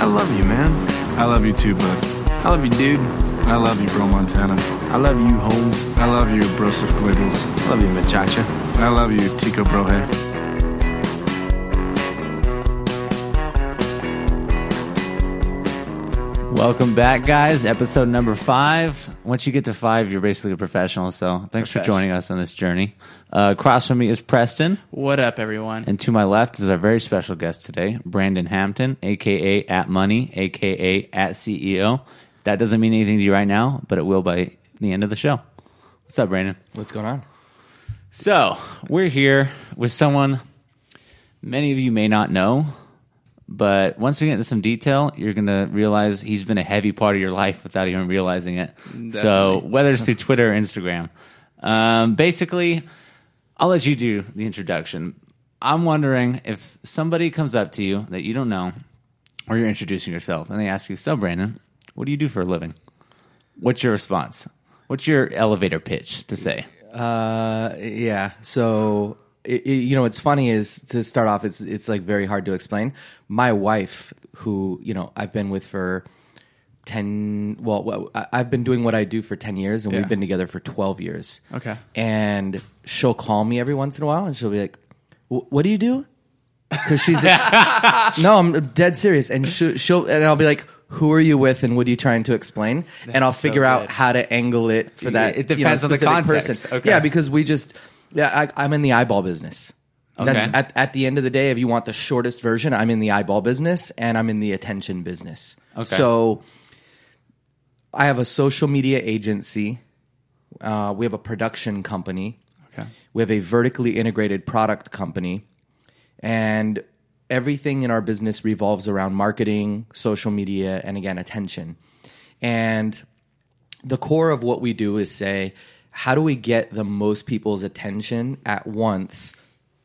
I love you, man. I love you too, bud. I love you, dude. I love you, bro, Montana. I love you, Holmes. I love you, Broseph Quiggles. I love you, Machacha. I love you, Tico Brohe. Welcome back, guys. Episode number 5. Once you get to 5, you're basically a professional, so thanks for joining us on this journey. Across from me is Preston. What up, everyone? And to my left is our very special guest today, Brandon Hampton, a.k.a. At Money, a.k.a. At CEO. That doesn't mean anything to you right now, but it will by the end of the show. What's up, Brandon? What's going on? So, we're here with someone many of you may not know, but once we get into some detail, you're going to realize he's been a heavy part of your life without even realizing it. Definitely. So whether it's through Twitter or Instagram. Basically, I'll let you do the introduction. I'm wondering if somebody comes up to you that you don't know, or you're introducing yourself, and they ask you, so Brandon, what do you do for a living? What's your response? What's your elevator pitch to say? So... you know, what's funny is, to start off, it's like very hard to explain. My wife, who, you know, I've been with for 10, well, I've been doing what I do for 10 years, and we've been together for 12 years. Okay. And she'll call me every once in a while, and she'll be like, what do you do? Because she's, no, I'm dead serious. And she'll, and I'll be like, who are you with and what are you trying to explain? That's and I'll figure out how to angle it for that. It depends on the context. Person. Okay. Yeah, because we just... yeah, I'm in the eyeball business. Okay. That's at the end of the day, if you want the shortest version, I'm in the eyeball business and I'm in the attention business. Okay. So I have a social media agency. We have a production company. Okay. We have a vertically integrated product company. And everything in our business revolves around marketing, social media, and again, attention. And the core of what we do is say, how do we get the most people's attention at once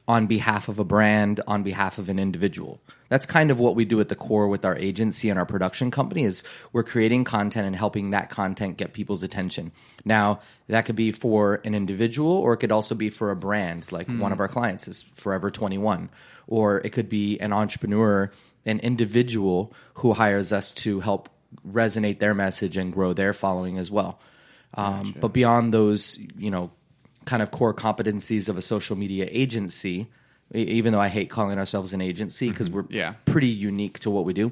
on behalf of a brand, on behalf of an individual? That's kind of what we do at the core with our agency and our production company, is we're creating content and helping that content get people's attention. Now, that could be for an individual, or it could also be for a brand, like one of our clients is Forever 21. Or it could be an entrepreneur, an individual who hires us to help resonate their message and grow their following as well. Gotcha. But beyond those, you know, kind of core competencies of a social media agency, even though I hate calling ourselves an agency because we're pretty unique to what we do,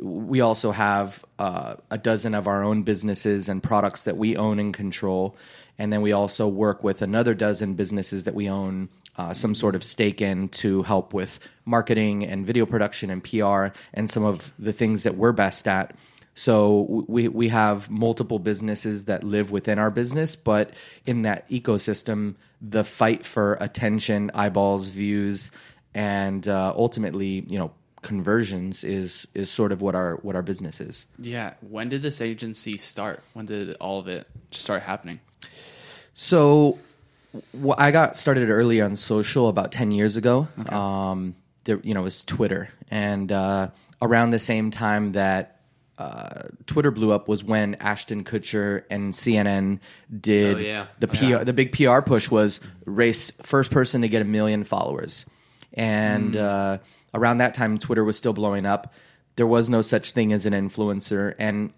we also have a dozen of our own businesses and products that we own and control. And then we also work with another dozen businesses that we own some sort of stake in to help with marketing and video production and PR and some of the things that we're best at. So we have multiple businesses that live within our business, but in that ecosystem, the fight for attention, eyeballs, views, and ultimately, you know, conversions is sort of what our business is. Yeah. When did this agency start? When did all of it start happening? So I got started early on social about 10 years ago. Okay. There, you know, it was Twitter, and around the same time that Twitter blew up was when Ashton Kutcher and CNN did the PR. The big PR push was race first person to get 1 million followers, and around that time Twitter was still blowing up. There was no such thing as an influencer, and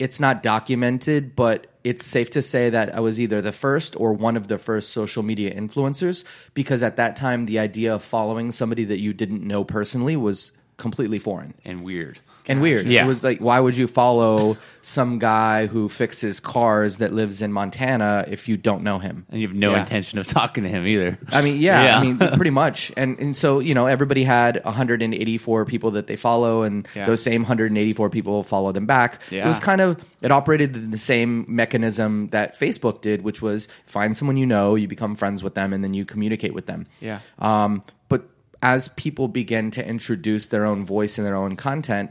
it's not documented, but it's safe to say that I was either the first or one of the first social media influencers, because at that time the idea of following somebody that you didn't know personally was completely foreign and weird. Yeah. It was like, why would you follow some guy who fixes cars that lives in Montana if you don't know him? And you have no intention of talking to him either. I mean, I mean, pretty much. And so, you know, everybody had 184 people that they follow, and those same 184 people follow them back. Yeah. It was kind of, it operated in the same mechanism that Facebook did, which was find someone you know, you become friends with them, and then you communicate with them. Yeah. But as people began to introduce their own voice and their own content,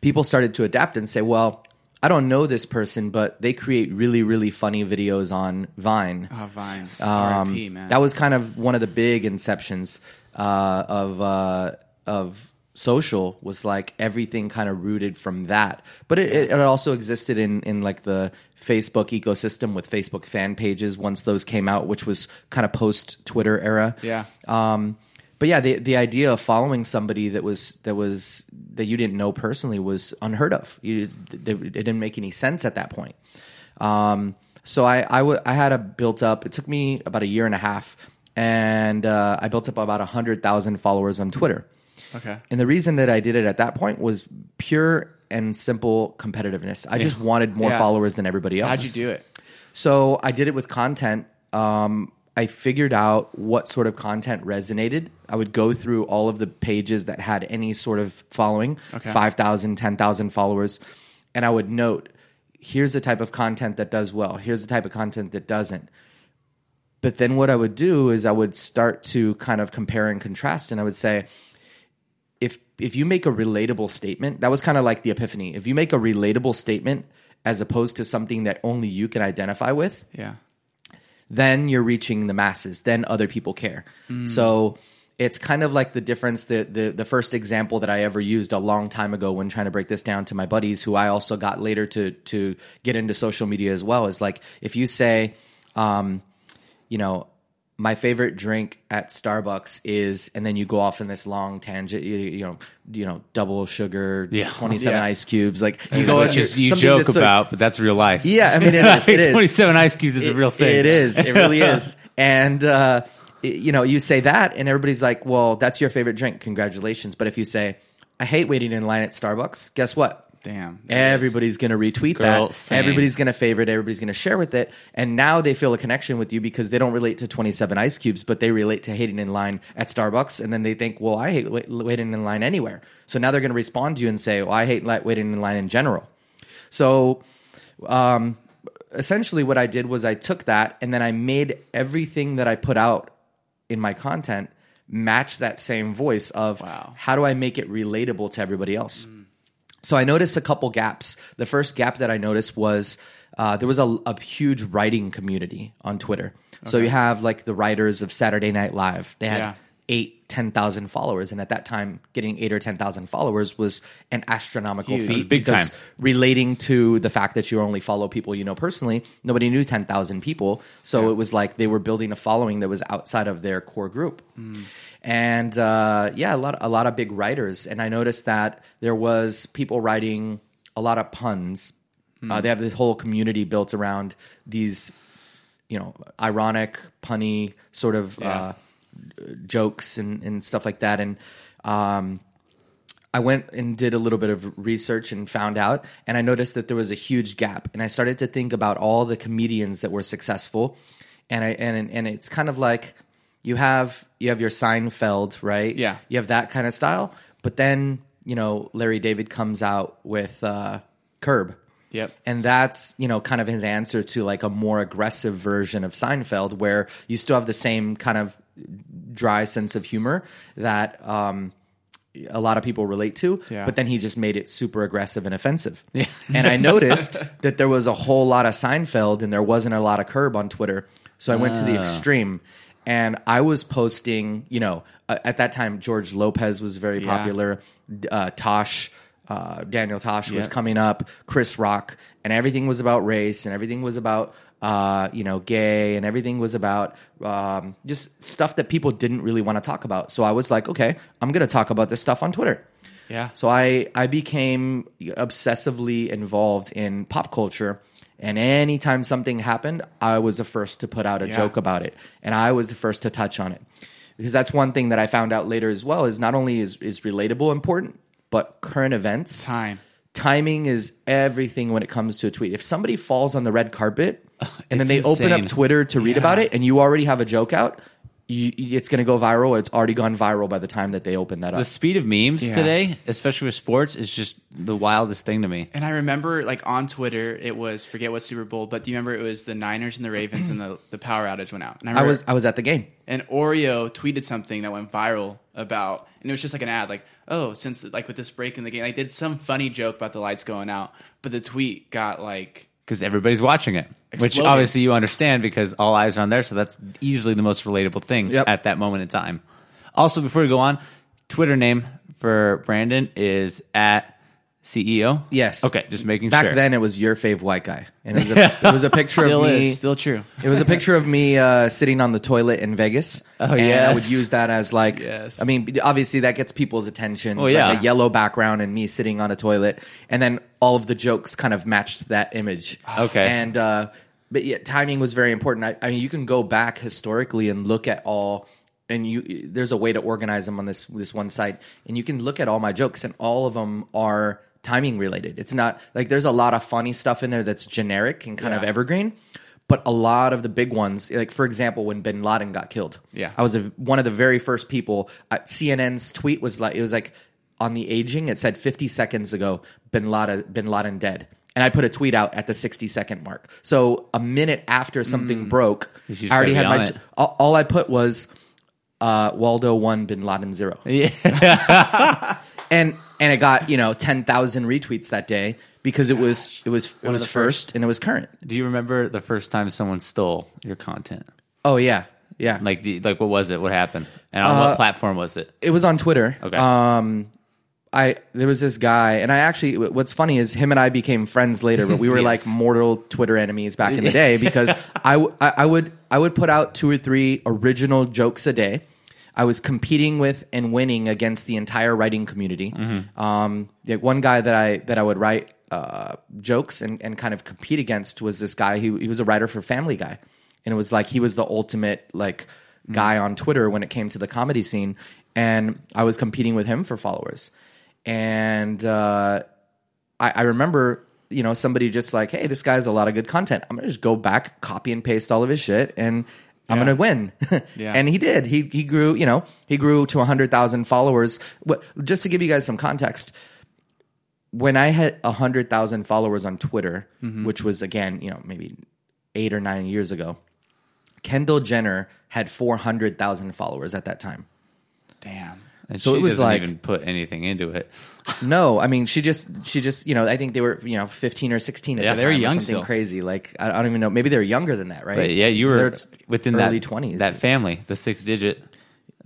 people started to adapt and say, well, I don't know this person, but they create really, really funny videos on Vine. Oh, Vine. RIP, man. That was kind of one of the big inceptions of social, was like everything kind of rooted from that. But it also existed in like the Facebook ecosystem with Facebook fan pages once those came out, which was kind of post-Twitter era. Yeah. But yeah, the idea of following somebody that you didn't know personally was unheard of. It didn't make any sense at that point. So I had a built up. It took me about a year and a half, and I built up about 100,000 followers on Twitter. Okay. And the reason that I did it at that point was pure and simple competitiveness. I just wanted more followers than everybody else. How'd you do it? So I did it with content. I figured out what sort of content resonated. I would go through all of the pages that had any sort of following, 5,000, 10,000 followers, and I would note, here's the type of content that does well. Here's the type of content that doesn't. But then what I would do is I would start to kind of compare and contrast, and I would say, if you make a relatable statement, that was kind of like the epiphany. If you make a relatable statement as opposed to something that only you can identify with, then you're reaching the masses. Then other people care. So it's kind of like the difference, the first example that I ever used a long time ago when trying to break this down to my buddies, who I also got later to get into social media as well, is like, if you say, my favorite drink at Starbucks is, and then you go off in this long tangent, double sugar, 27 ice cubes. Like you go into something you joke about, but that's real life. Yeah, I mean, it is. It 27 ice cubes is a real thing. It is. It really is. And you say that, and everybody's like, "Well, that's your favorite drink. Congratulations." But if you say, "I hate waiting in line at Starbucks," guess what? Damn. Everybody's going to retweet that. Same. Everybody's going to favorite. Everybody's going to share with it. And now they feel a connection with you because they don't relate to 27 ice cubes, but they relate to hating in line at Starbucks. And then they think, well, I hate waiting in line anywhere. So now they're going to respond to you and say, well, I hate waiting in line in general. So essentially what I did was I took that and then I made everything that I put out in my content match that same voice of how do I make it relatable to everybody else? So I noticed a couple gaps. The first gap that I noticed was there was a huge writing community on Twitter. Okay. So you have like the writers of Saturday Night Live. They had 8,000-10,000 followers. And at that time, getting 8,000 or 10,000 followers was an astronomical feat. It was big time. Relating to the fact that you only follow people you know personally, nobody knew 10,000 people. So it was like they were building a following that was outside of their core group. And a lot of big writers. And I noticed that there was people writing a lot of puns. They have this whole community built around these, ironic, punny sort of jokes and stuff like that. And I went and did a little bit of research and found out. And I noticed that there was a huge gap. And I started to think about all the comedians that were successful. And it's kind of like you have your Seinfeld, right? Yeah. You have that kind of style. But then, Larry David comes out with Curb. Yep. And that's, kind of his answer to like a more aggressive version of Seinfeld, where you still have the same kind of dry sense of humor that a lot of people relate to, but then he just made it super aggressive and offensive. Yeah. And I noticed that there was a whole lot of Seinfeld and there wasn't a lot of Curb on Twitter. So I went to the extreme. And I was posting, at that time, George Lopez was very popular. Daniel Tosh was coming up, Chris Rock, and everything was about race and everything was about, gay, and everything was about just stuff that people didn't really want to talk about. So I was like, okay, I'm going to talk about this stuff on Twitter. Yeah. So I became obsessively involved in pop culture. And anytime something happened, I was the first to put out a joke about it. And I was the first to touch on it. Because that's one thing that I found out later as well, is not only is relatable important, but current events. Timing is everything when it comes to a tweet. If somebody falls on the red carpet and then they open up Twitter to read about it and you already have a joke out, it's going to go viral. Or it's already gone viral by the time that they open that up. The speed of memes today, especially with sports, is just the wildest thing to me. And I remember, like, on Twitter, it was, forget what Super Bowl, but do you remember it was the Niners and the Ravens and the power outage went out? And I was at the game. And Oreo tweeted something that went viral about, and it was just like an ad, like, oh, since, like, with this break in the game, like, did some funny joke about the lights going out, but the tweet got, like, because everybody's watching it, exploded. Which obviously you understand because all eyes are on there. So that's easily the most relatable thing at that moment in time. Also, before we go on, Twitter name for Brandon is at CEO? Yes. Okay, just making sure. Back then, it was your fave white guy. And it was a picture of me. Still true. It was a picture of me sitting on the toilet in Vegas. Oh, yeah. And I would use that as like, I mean, obviously that gets people's attention. Oh, it's like a yellow background and me sitting on a toilet. And then all of the jokes kind of matched that image. Okay. And, but yeah, timing was very important. I mean, you can go back historically and look at all... And there's a way to organize them on this one site, and you can look at all my jokes, and all of them are timing related. It's not like there's a lot of funny stuff in there that's generic and kind of evergreen, but a lot of the big ones, like for example, when Bin Laden got killed, I was one of the very first people. CNN's tweet was like, it was like on the aging, it said 50 seconds ago, Bin Laden dead. And I put a tweet out at the 60-second mark. So a minute after something broke, I already had my all I put was. Waldo 1, Bin Laden 0. Yeah. and it got, 10,000 retweets that day because it was first and it was current. Do you remember the first time someone stole your content? Oh yeah. Yeah. Like what was it? What happened? And on what platform was it? It was on Twitter. Okay. There was this guy, and I actually, what's funny is him and I became friends later, but we were like mortal Twitter enemies back in the day because I would put out 2 or 3 original jokes a day. I was competing with and winning against the entire writing community. Mm-hmm. One guy that I would write jokes and kind of compete against was this guy. He was a writer for Family Guy, and it was like he was the ultimate guy on Twitter when it came to the comedy scene, and I was competing with him for followers. And I remember, somebody just like, hey, this guy has a lot of good content. I'm going to just go back, copy and paste all of his shit, and I'm going to win. And he did. He grew, he grew to 100,000 followers. But just to give you guys some context, when I had 100,000 followers on Twitter, which was, again, maybe 8 or 9 years ago, Kendall Jenner had 400,000 followers at that time. Damn. And so she doesn't even put anything into it. No, I mean she just I think they were 15 or 16 at the time. They were young, something still. Crazy. Like I don't even know. Maybe they were younger than that, right? But yeah, you were within early 20s. That family, the 6-digit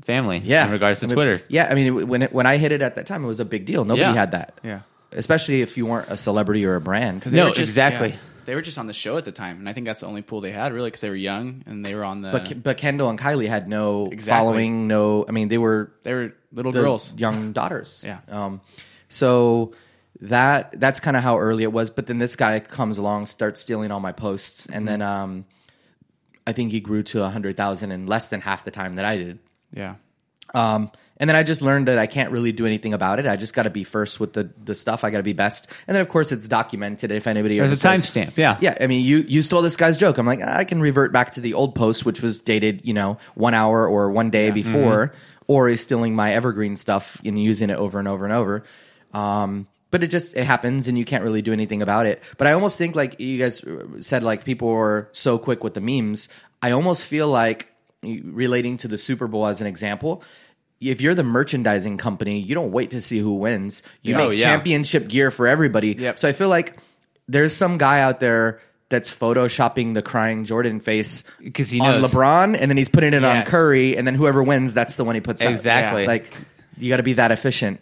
family. Yeah. In regards to Twitter. Yeah, I mean when I hit it at that time, it was a big deal. Nobody had that. Yeah, especially if you weren't a celebrity or a brand. No, exactly. Yeah. They were just on the show at the time, and I think that's the only pool they had, really, because they were young and they were on the. But Kendall and Kylie had no following, no. I mean, they were little girls, young daughters. Yeah. So that's kind of how early it was. But then this guy comes along, starts stealing all my posts, and then I think he grew to 100,000 in less than half the time that I did. Yeah. And then I just learned that I can't really do anything about it. I just got to be first with the stuff. I got to be best. And then, of course, it's documented. If anybody ever says... There's a timestamp, yeah. Yeah, I mean, you stole this guy's joke. I'm like, I can revert back to the old post, which was dated, 1 hour or 1 day before, or is stealing my evergreen stuff and using it over and over and over. But it happens, and you can't really do anything about it. But I almost think, like you guys said, like people were so quick with the memes. I almost feel like, relating to the Super Bowl as an example... If you're the merchandising company, you don't wait to see who wins. You make championship gear for everybody. Yep. So I feel like there's some guy out there that's photoshopping the crying Jordan face because he knows. On LeBron, and then he's putting it on Curry, and then whoever wins, that's the one he puts out. Exactly. Yeah. Like, you got to be that efficient.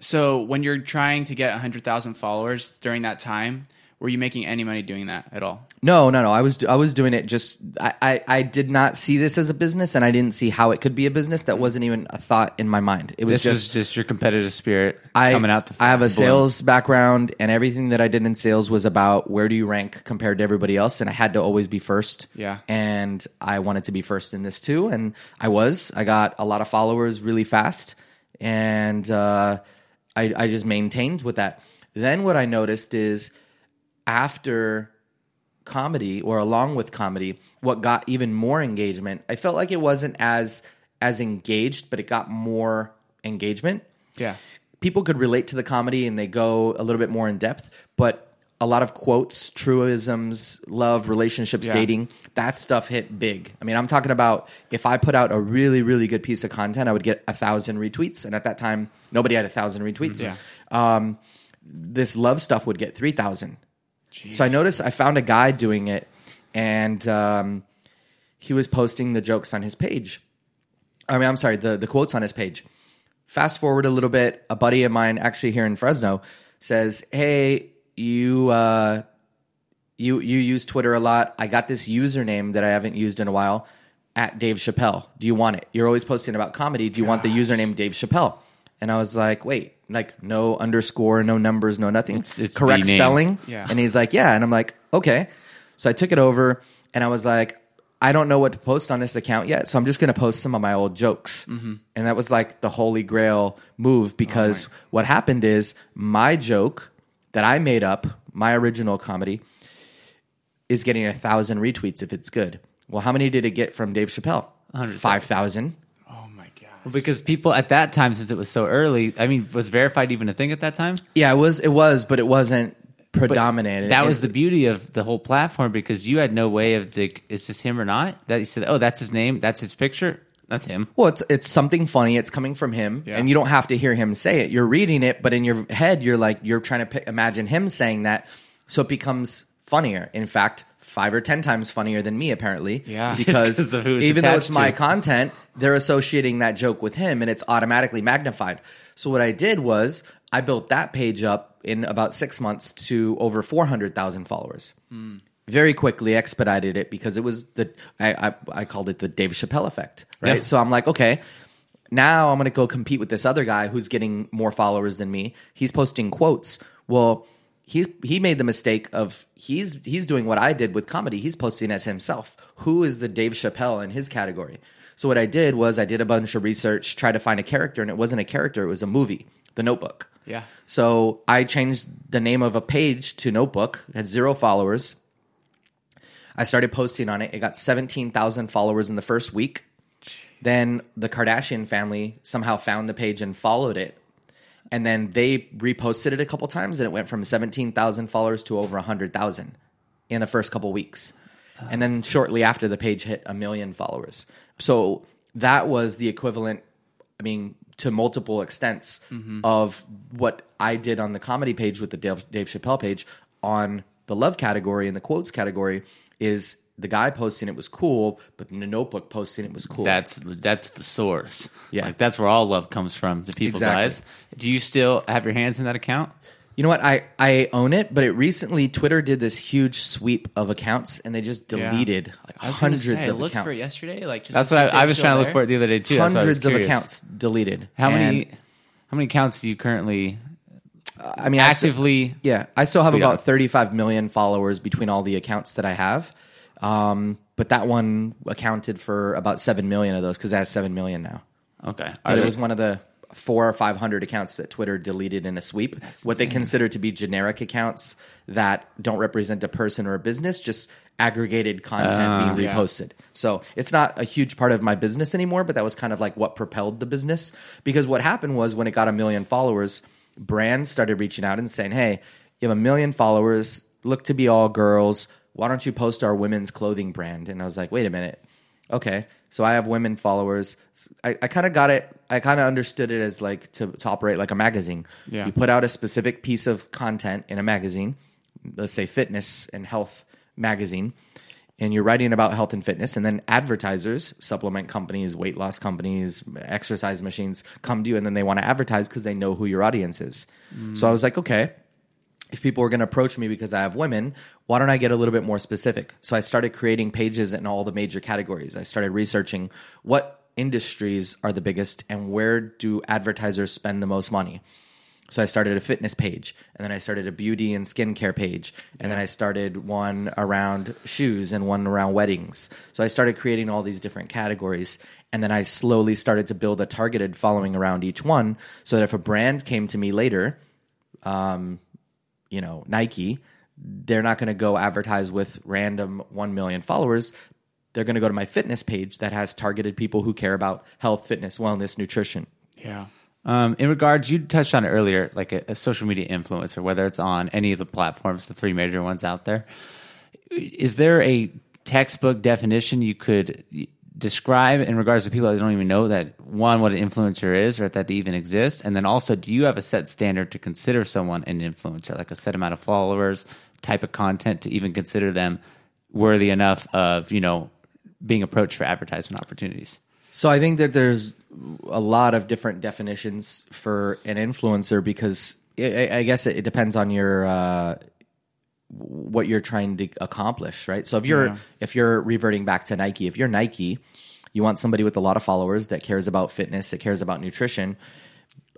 So when you're trying to get 100,000 followers during that time, were you making any money doing that at all? No. I was doing it just – I did not see this as a business, and I didn't see how it could be a business. That wasn't even a thought in my mind. It was just your competitive spirit coming out the I have a sales background, and everything that I did in sales was about where do you rank compared to everybody else, and I had to always be first. Yeah. And I wanted to be first in this too, and I was. I got a lot of followers really fast, and I just maintained with that. Then what I noticed is after – comedy, or along with comedy, what got even more engagement, I felt like it wasn't as engaged, but it got more engagement. Yeah. People could relate to the comedy, and they go a little bit more in depth, but a lot of quotes, truisms, love, relationships, dating, that stuff hit big. I mean, I'm talking about if I put out a really, really good piece of content, I would get 1,000 retweets, and at that time, nobody had 1,000 retweets. Yeah. This love stuff would get 3,000. Jeez. So I found a guy doing it, and he was posting the jokes on his page. I mean, I'm sorry, the quotes on his page. Fast forward a little bit, a buddy of mine actually here in Fresno says, hey, you use Twitter a lot. I got this username that I haven't used in a while, at Dave Chappelle. Do you want it? You're always posting about comedy. Do you want the username Dave Chappelle? And I was like, wait, like no underscore, no numbers, no nothing. It's correct spelling. Yeah. And he's like, yeah. And I'm like, okay. So I took it over and I was like, I don't know what to post on this account yet, so I'm just going to post some of my old jokes. Mm-hmm. And that was like the holy grail move, because what happened is my joke that I made up, my original comedy, is getting 1,000 retweets if it's good. Well, how many did it get from Dave Chappelle? 5,000. Oh, my God. Well, because people at that time, since it was so early, I mean, was verified even a thing at that time? Yeah, it was, but it wasn't predominant. That was the beauty of the whole platform, because you had no way of, is this him or not? That you said, oh, that's his name, that's his picture, that's him. Well, it's something funny, it's coming from him, and you don't have to hear him say it. You're reading it, but in your head, you're like, you're trying to imagine him saying that, so it becomes funnier. In fact, 5 or 10 times funnier than me, apparently. Yeah, because even though it's my content, they're associating that joke with him, and it's automatically magnified. So what I did was I built that page up in about 6 months to over 400,000 followers. Mm. Very quickly expedited it, because it was I called it the Dave Chappelle effect, right? Yeah. So I'm like, okay, now I'm going to go compete with this other guy who's getting more followers than me. He's posting quotes. Well, he made the mistake of he's doing what I did with comedy. He's posting as himself. Who is the Dave Chappelle in his category? So what I did was I did a bunch of research, tried to find a character, and it wasn't a character. It was a movie, The Notebook. Yeah. So I changed the name of a page to Notebook, had 0 followers. I started posting on it. It got 17,000 followers in the first week. Then the Kardashian family somehow found the page and followed it. And then they reposted it a couple times, and it went from 17,000 followers to over 100,000 in the first couple weeks. And then shortly after, the page hit 1 million followers. So that was the equivalent, I mean, to multiple extents of what I did on the comedy page with the Dave Chappelle page. On the love category and the quotes category is the guy posting it was cool, but the Notebook posting it was cool. That's the source. Yeah. Like, that's where all love comes from, to people's eyes. Do you still have your hands in that account? You know what? I own it, but it recently, Twitter did this huge sweep of accounts, and they just deleted hundreds of accounts. I looked for it yesterday. That's what I was trying to look for it the other day, too. Hundreds of accounts deleted. How many accounts do you currently actively? I still have about 35 million followers between all the accounts that I have. But that one accounted for about 7 million of those, because I have 7 million now. Okay. It was one of the 400 or 500 accounts that Twitter deleted in a sweep. That's what insane. They consider to be generic accounts that don't represent a person or a business, just aggregated content being reposted. So it's not a huge part of my business anymore, but that was kind of like what propelled the business. Because what happened was, when it got 1 million followers, brands started reaching out and saying, hey, you have 1 million followers, look to be all girls, why don't you post our women's clothing brand? And I was like, wait a minute. Okay, so I have women followers. I kind of got it. I kind of understood it as like to operate like a magazine. Yeah. You put out a specific piece of content in a magazine, let's say fitness and health magazine, and you're writing about health and fitness, and then advertisers, supplement companies, weight loss companies, exercise machines come to you, and then they want to advertise because they know who your audience is. Mm. So I was like, okay, if people are going to approach me because I have women, why don't I get a little bit more specific? So I started creating pages in all the major categories. I started researching what industries are the biggest and where do advertisers spend the most money. So I started a fitness page, and then I started a beauty and skincare page, and then I started one around shoes and one around weddings. So I started creating all these different categories, and then I slowly started to build a targeted following around each one, so that if a brand came to me later, Nike, they're not going to go advertise with random 1 million followers. They're going to go to my fitness page that has targeted people who care about health, fitness, wellness, nutrition. Yeah. In regards, you touched on it earlier, like a social media influencer, whether it's on any of the platforms, the three major ones out there. Is there a textbook definition you could describe in regards to people that don't even know that, one, what an influencer is, or that they even exist? And then also, do you have a set standard to consider someone an influencer, like a set amount of followers, type of content, to even consider them worthy enough of, being approached for advertisement opportunities? So I think that there's a lot of different definitions for an influencer, because I guess it depends on your what you're trying to accomplish, right? So if you're reverting back to Nike, if you're Nike, you want somebody with a lot of followers that cares about fitness, that cares about nutrition,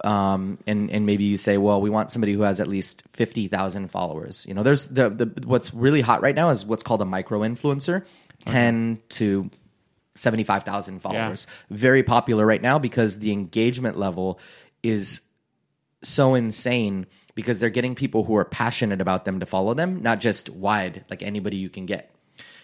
and maybe you say, well, we want somebody who has at least 50,000 followers. You know, there's the what's really hot right now is what's called a micro influencer, 10 to 75,000 followers. Yeah. Very popular right now because the engagement level is so insane because they're getting people who are passionate about them to follow them, not just wide, like anybody you can get.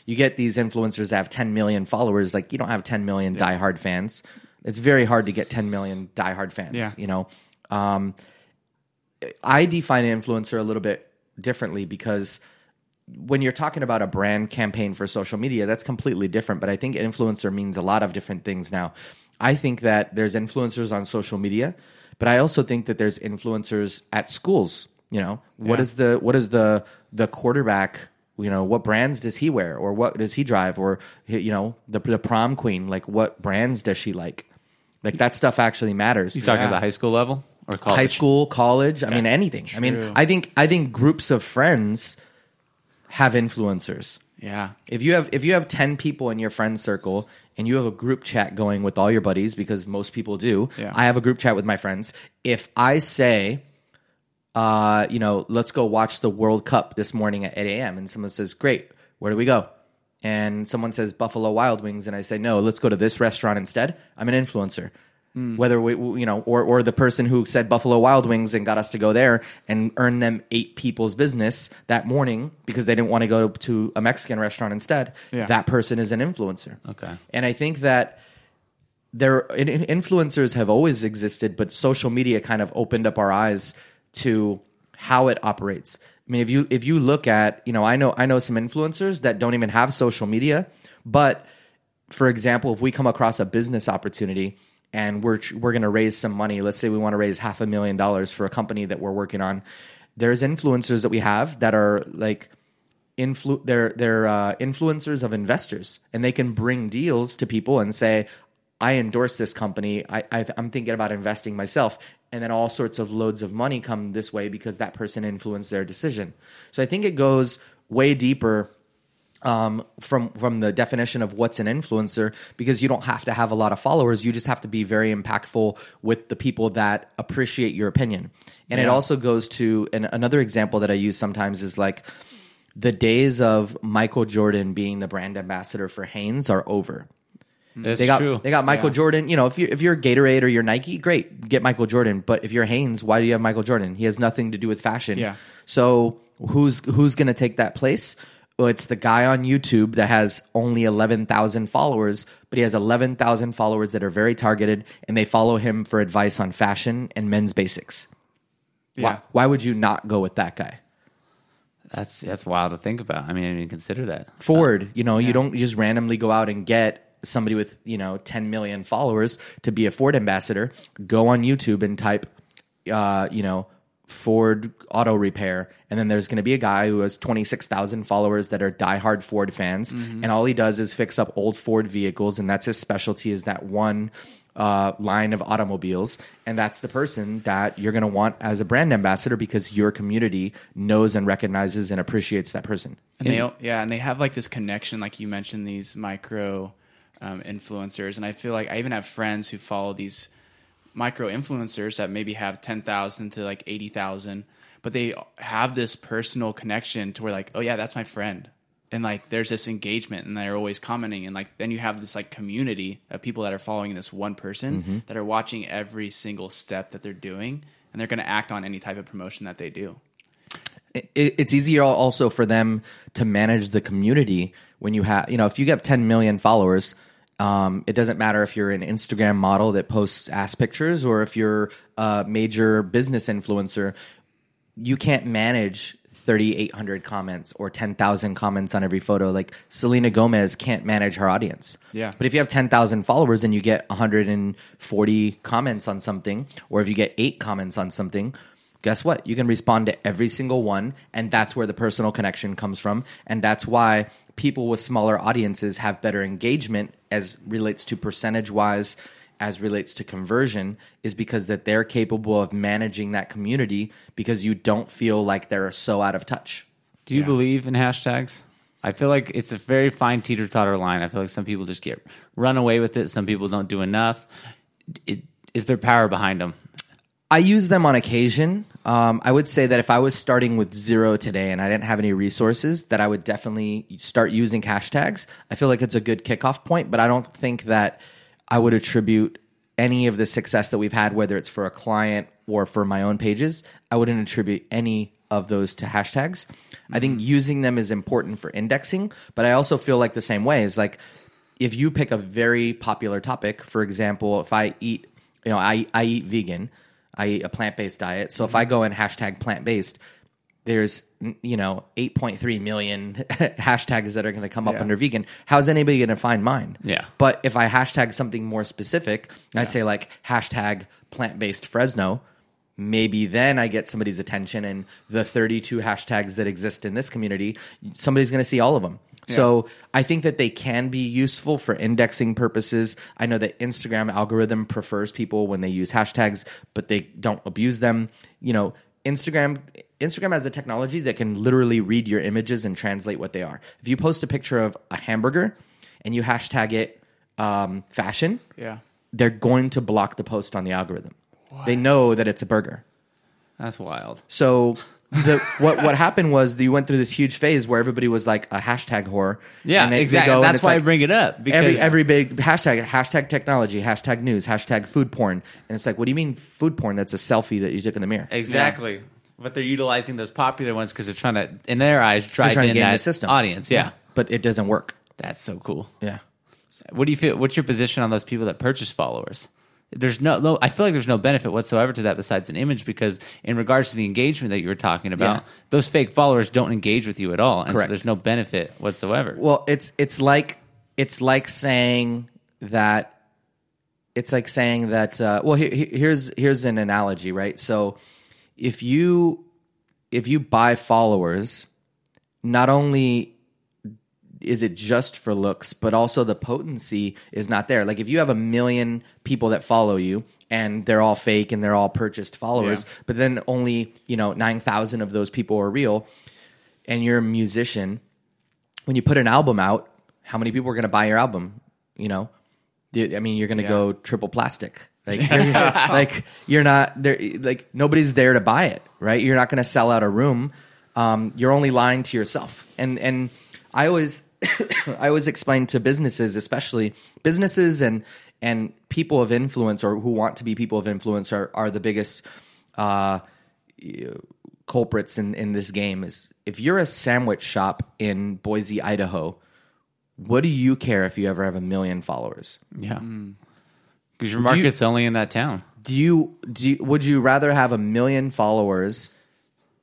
You get these influencers that have 10 million followers, like you don't have 10 million diehard fans. It's very hard to get 10 million diehard fans, you know. I define an influencer a little bit differently because when you're talking about a brand campaign for social media, that's completely different. But I think influencer means a lot of different things now. I think that there's influencers on social media, but I also think that there's influencers at schools. You know, what is the quarterback? You know, what brands does he wear, or what does he drive, or you know, the prom queen, like what brands does she like? Like that stuff actually matters. You talking about high school level or college? High school, college. Okay. I mean, anything. True. I mean, I think groups of friends have influencers. Yeah. If you have 10 people in your friend circle and you have a group chat going with all your buddies, because most people do. Yeah. I have a group chat with my friends. If I say, you know, let's go watch the World Cup this morning at 8 a.m. and someone says, great, where do we go? And someone says Buffalo Wild Wings. And I say, no, let's go to this restaurant instead. I'm an influencer. Mm. Whether we, you know, or the person who said Buffalo Wild Wings and got us to go there and earned them 8 people's business that morning because they didn't want to go to a Mexican restaurant instead. Yeah. That person is an influencer. Okay. And I think that influencers have always existed, but social media kind of opened up our eyes to how it operates. I mean, if you look at, you know, I know some influencers that don't even have social media, but for example, if we come across a business opportunity and we're going to raise some money, let's say we want to raise $500,000 for a company that we're working on, there's influencers that we have that are like they're influencers of investors, and they can bring deals to people and say, I endorse this company. I'm thinking about investing myself. And then all sorts of loads of money come this way because that person influenced their decision. So I think it goes way deeper from the definition of what's an influencer, because you don't have to have a lot of followers. You just have to be very impactful with the people that appreciate your opinion. And it also goes to, and another example that I use sometimes is like, the days of Michael Jordan being the brand ambassador for Hanes are over. True. They got Michael Jordan. You know, if you're Gatorade or you're Nike, great, get Michael Jordan. But if you're Hanes, why do you have Michael Jordan? He has nothing to do with fashion. Yeah. So who's going to take that place? Well, it's the guy on YouTube that has only 11,000 followers, but he has 11,000 followers that are very targeted, and they follow him for advice on fashion and men's basics. Yeah. Why would you not go with that guy? That's wild to think about. I mean, I didn't even consider that. Ford, you know, you don't just randomly go out and get somebody with, you know, 10 million followers to be a Ford ambassador. Go on YouTube and type, you know, Ford auto repair. And then there's going to be a guy who has 26,000 followers that are diehard Ford fans. Mm-hmm. And all he does is fix up old Ford vehicles. And that's his specialty, is that one line of automobiles. And that's the person that you're going to want as a brand ambassador, because your community knows and recognizes and appreciates that person. And they have like this connection, like you mentioned, these micro influencers. And I feel like I even have friends who follow these micro influencers that maybe have 10,000 to like 80,000, but they have this personal connection to where like, oh yeah, that's my friend. And like, there's this engagement and they're always commenting. And like, then you have this like community of people that are following this one person that are watching every single step that they're doing. And they're going to act on any type of promotion that they do. It's easier also for them to manage the community when you have, you know, if you have 10 million followers, it doesn't matter if you're an Instagram model that posts ass pictures or if you're a major business influencer, you can't manage 3,800 comments or 10,000 comments on every photo. Like Selena Gomez can't manage her audience. Yeah. But if you have 10,000 followers and you get 140 comments on something, or if you get 8 comments on something, guess what? You can respond to every single one, and that's where the personal connection comes from, and that's why people with smaller audiences have better engagement as relates to percentage-wise as relates to conversion is because that they're capable of managing that community because you don't feel like they're so out of touch. Do you believe in hashtags? I feel like it's a very fine teeter-totter line. I feel like some people just get run away with it. Some people don't do enough. Is there power behind them? I use them on occasion. I would say that if I was starting with zero today and I didn't have any resources, that I would definitely start using hashtags. I feel like it's a good kickoff point, but I don't think that I would attribute any of the success that we've had, whether it's for a client or for my own pages, I wouldn't attribute any of those to hashtags. I think using them is important for indexing, but I also feel like the same way is like if you pick a very popular topic, for example, if I eat, you know, I eat vegan, I eat a plant-based diet. So if I go in hashtag plant-based, there's, you know, 8.3 million hashtags that are going to come up under vegan. How's anybody going to find mine? Yeah. But if I hashtag something more specific, I say like hashtag plant-based Fresno, maybe then I get somebody's attention, and the 32 hashtags that exist in this community, somebody's going to see all of them. Yeah. So I think that they can be useful for indexing purposes. I know that Instagram algorithm prefers people when they use hashtags, but they don't abuse them. You know, Instagram has a technology that can literally read your images and translate what they are. If you post a picture of a hamburger and you hashtag it fashion, they're going to block the post on the algorithm. What? They know that it's a burger. That's wild. So what happened was you went through this huge phase where everybody was like a hashtag whore. Yeah, exactly. That's why I bring it up. Because every big hashtag technology, hashtag news, hashtag food porn. And it's like, what do you mean food porn? That's a selfie that you took in the mirror. Exactly. Yeah. But they're utilizing those popular ones because they're trying to, in their eyes, drive in that system. Audience. Yeah. But it doesn't work. That's so cool. Yeah. What do you feel? What's your position on those people that purchase followers? There's no, I feel like there's no benefit whatsoever to that besides an image, because in regards to the engagement that you were talking about, those fake followers don't engage with you at all, and so there's no benefit whatsoever. Well, it's like saying that. Well, here's an analogy, right? So if you buy followers, not only is it just for looks, but also the potency is not there. Like if you have 1 million people that follow you and they're all fake and they're all purchased followers, but then only, 9,000 of those people are real, and you're a musician, when you put an album out, how many people are going to buy your album? You're going to go triple plastic. Like, you're not there. Like nobody's there to buy it, right? You're not going to sell out a room. You're only lying to yourself. And I always explain to businesses, especially businesses and people of influence, or who want to be people of influence, are the biggest culprits in this game. Is if you're a sandwich shop in Boise, Idaho, what do you care if you ever have 1 million followers? Yeah, because your market's only in that town. Would you rather have 1 million followers,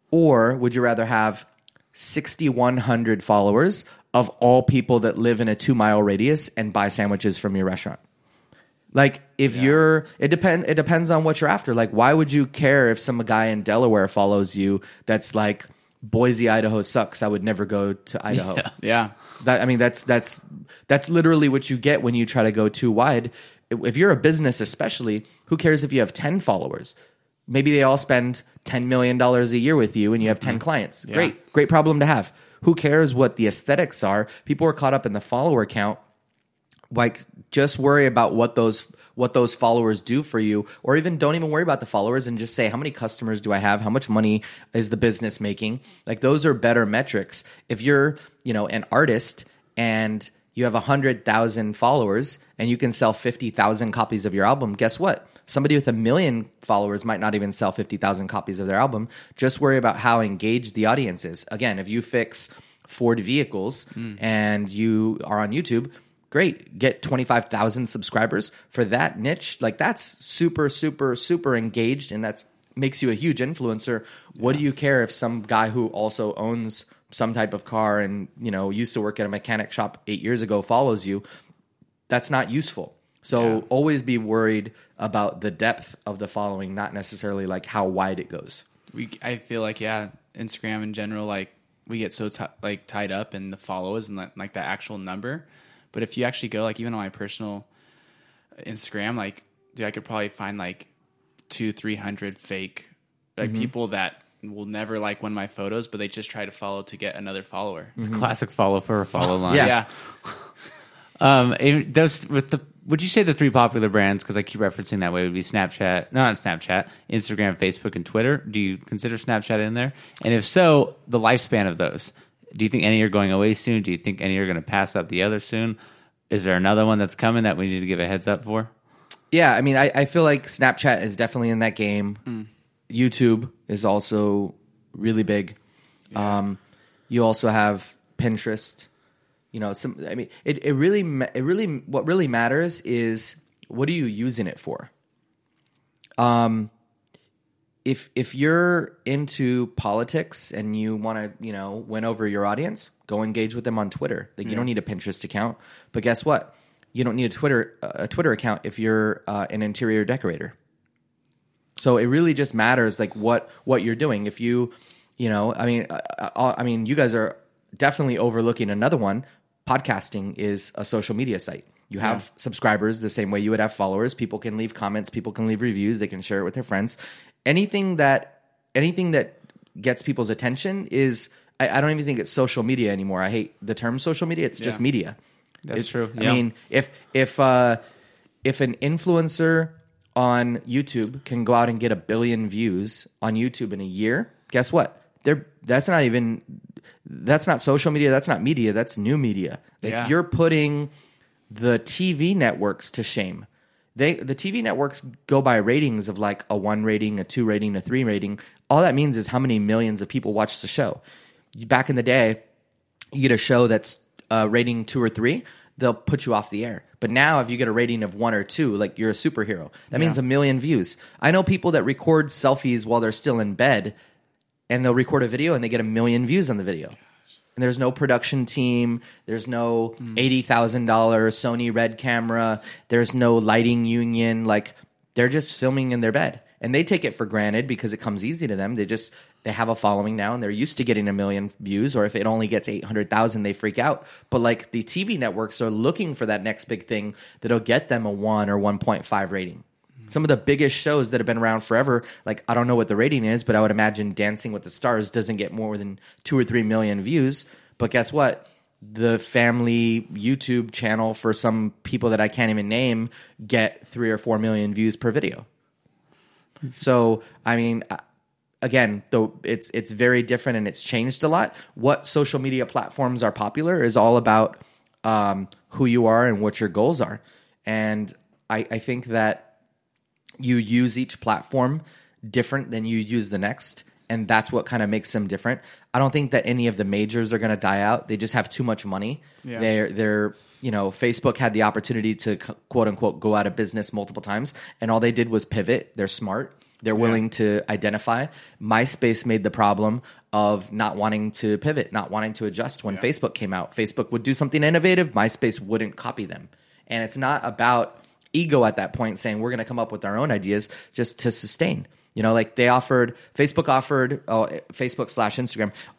or would you rather have 6,100 followers of all people that live in a 2-mile radius and buy sandwiches from your restaurant? Like if it depends on what you're after. Like why would you care if some guy in Delaware follows you that's like, Boise, Idaho sucks, I would never go to Idaho. Yeah. That's literally what you get when you try to go too wide. If you're a business especially, who cares if you have 10 followers? Maybe they all spend $10 million a year with you and you have 10 clients. Yeah. Great problem to have. Who cares what the aesthetics are? People are caught up in the follower count. Like, just worry about what those followers do for you, or even don't even worry about the followers and just say, how many customers do I have? How much money is the business making? Like, those are better metrics. If you're, an artist and you have 100,000 followers and you can sell 50,000 copies of your album, guess what? Somebody with 1 million followers might not even sell 50,000 copies of their album. Just worry about how engaged the audience is. Again, if you fix Ford vehicles and you are on YouTube, great. Get 25,000 subscribers for that niche. Like, that's super, super, super engaged, and that makes you a huge influencer. What do you care if some guy who also owns some type of car and, used to work at a mechanic shop 8 years ago follows you? That's not useful. So always be worried about the depth of the following, not necessarily like how wide it goes. I feel like Instagram in general, like we get so tied up in the followers and like the actual number. But if you actually go, like even on my personal Instagram, like, dude, I could probably find like 200-300 fake, like, mm-hmm. people that will never like one of my photos, but they just try to follow to get another follower. Mm-hmm. The classic follow for a follow line. Yeah. Those with the. Would you say the three popular brands, because I keep referencing that way, would be Snapchat, no, not Snapchat, Instagram, Facebook, and Twitter? Do you consider Snapchat in there? And if so, the lifespan of those. Do you think any are going away soon? Do you think any are going to pass up the other soon? Is there another one that's coming that we need to give a heads up for? Yeah, I mean, I feel like Snapchat is definitely in that game. Mm. YouTube is also really big. Yeah. You also have Pinterest. You know, some. I mean, it really, what really matters is what are you using it for? If you're into politics and you want to, you know, win over your audience, go engage with them on Twitter. Like, you don't need a Pinterest account, but guess what? You don't need a Twitter account if you're an interior decorator. So it really just matters, like, what you're doing. If you know, I mean, you guys are definitely overlooking another one. Podcasting is a social media site. You have subscribers the same way you would have followers. People can leave comments. People can leave reviews. They can share it with their friends. Anything that gets people's attention is, I don't even think it's social media anymore. I hate the term social media. It's just media. That's true. Yeah. I mean, if an influencer on YouTube can go out and get 1 billion views on YouTube in a year, guess what? That's not social media. That's not media. That's new media. Like, you're putting the TV networks to shame. The TV networks go by ratings of like a 1 rating, a 2 rating, a 3 rating. All that means is how many millions of people watch the show. Back in the day, you get a show that's rating 2 or 3, they'll put you off the air. But now if you get a rating of 1 or 2, like, you're a superhero. That means 1 million views. I know people that record selfies while they're still in bed, and they'll record a video and they get 1 million views on the video. And there's no production team. There's no $80,000 Sony Red camera. There's no lighting union. Like, they're just filming in their bed. And they take it for granted because it comes easy to them. They have a following now, and they're used to getting 1 million views, or if it only gets 800,000, they freak out. But like, the TV networks are looking for that next big thing that'll get them a 1 or 1.5 rating. Some of the biggest shows that have been around forever, like, I don't know what the rating is, but I would imagine Dancing with the Stars doesn't get more than 2 or 3 million views. But guess what? The family YouTube channel for some people that I can't even name get 3 or 4 million views per video. So, I mean, again, though, it's very different and it's changed a lot. What social media platforms are popular is all about who you are and what your goals are. And I think that you use each platform different than you use the next, and that's what kind of makes them different. I don't think that any of the majors are going to die out. They just have too much money. Yeah. They're you know, Facebook had the opportunity to quote unquote go out of business multiple times, and all they did was pivot. They're smart. They're willing to identify. MySpace made the problem of not wanting to pivot, not wanting to adjust when Facebook came out. Facebook would do something innovative. MySpace wouldn't copy them. And it's not about ego at that point, saying we're going to come up with our own ideas just to sustain. You know, like, they offered, Facebook/Instagram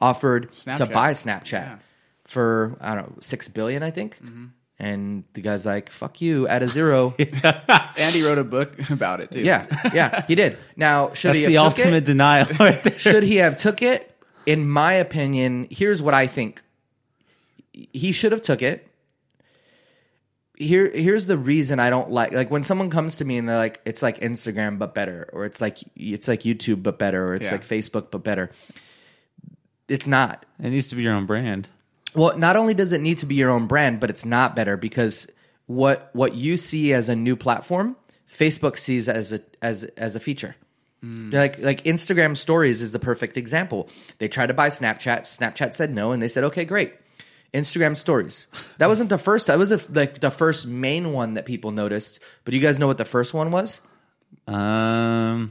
offered Snapchat to buy Snapchat for, I don't know, $6 billion, I think. Mm-hmm. And the guy's like, fuck you, at a zero. And he wrote a book about it too. Yeah, he did. Now, should That's he have the took ultimate it? Denial. Right there. Should he have took it? In my opinion, here's what I think. He should have took it. Here's the reason I don't like when someone comes to me and they're like, it's like Instagram but better, or it's like YouTube but better, or it's like Facebook but better. It's not. It needs to be your own brand. Well, not only does it need to be your own brand, but it's not better, because what you see as a new platform, Facebook sees as a feature. Like Instagram stories is the perfect example. They tried to buy Snapchat. Snapchat said no, and they said, okay, great. Instagram stories. That wasn't the first. That was the first main one that people noticed. But you guys know what the first one was? I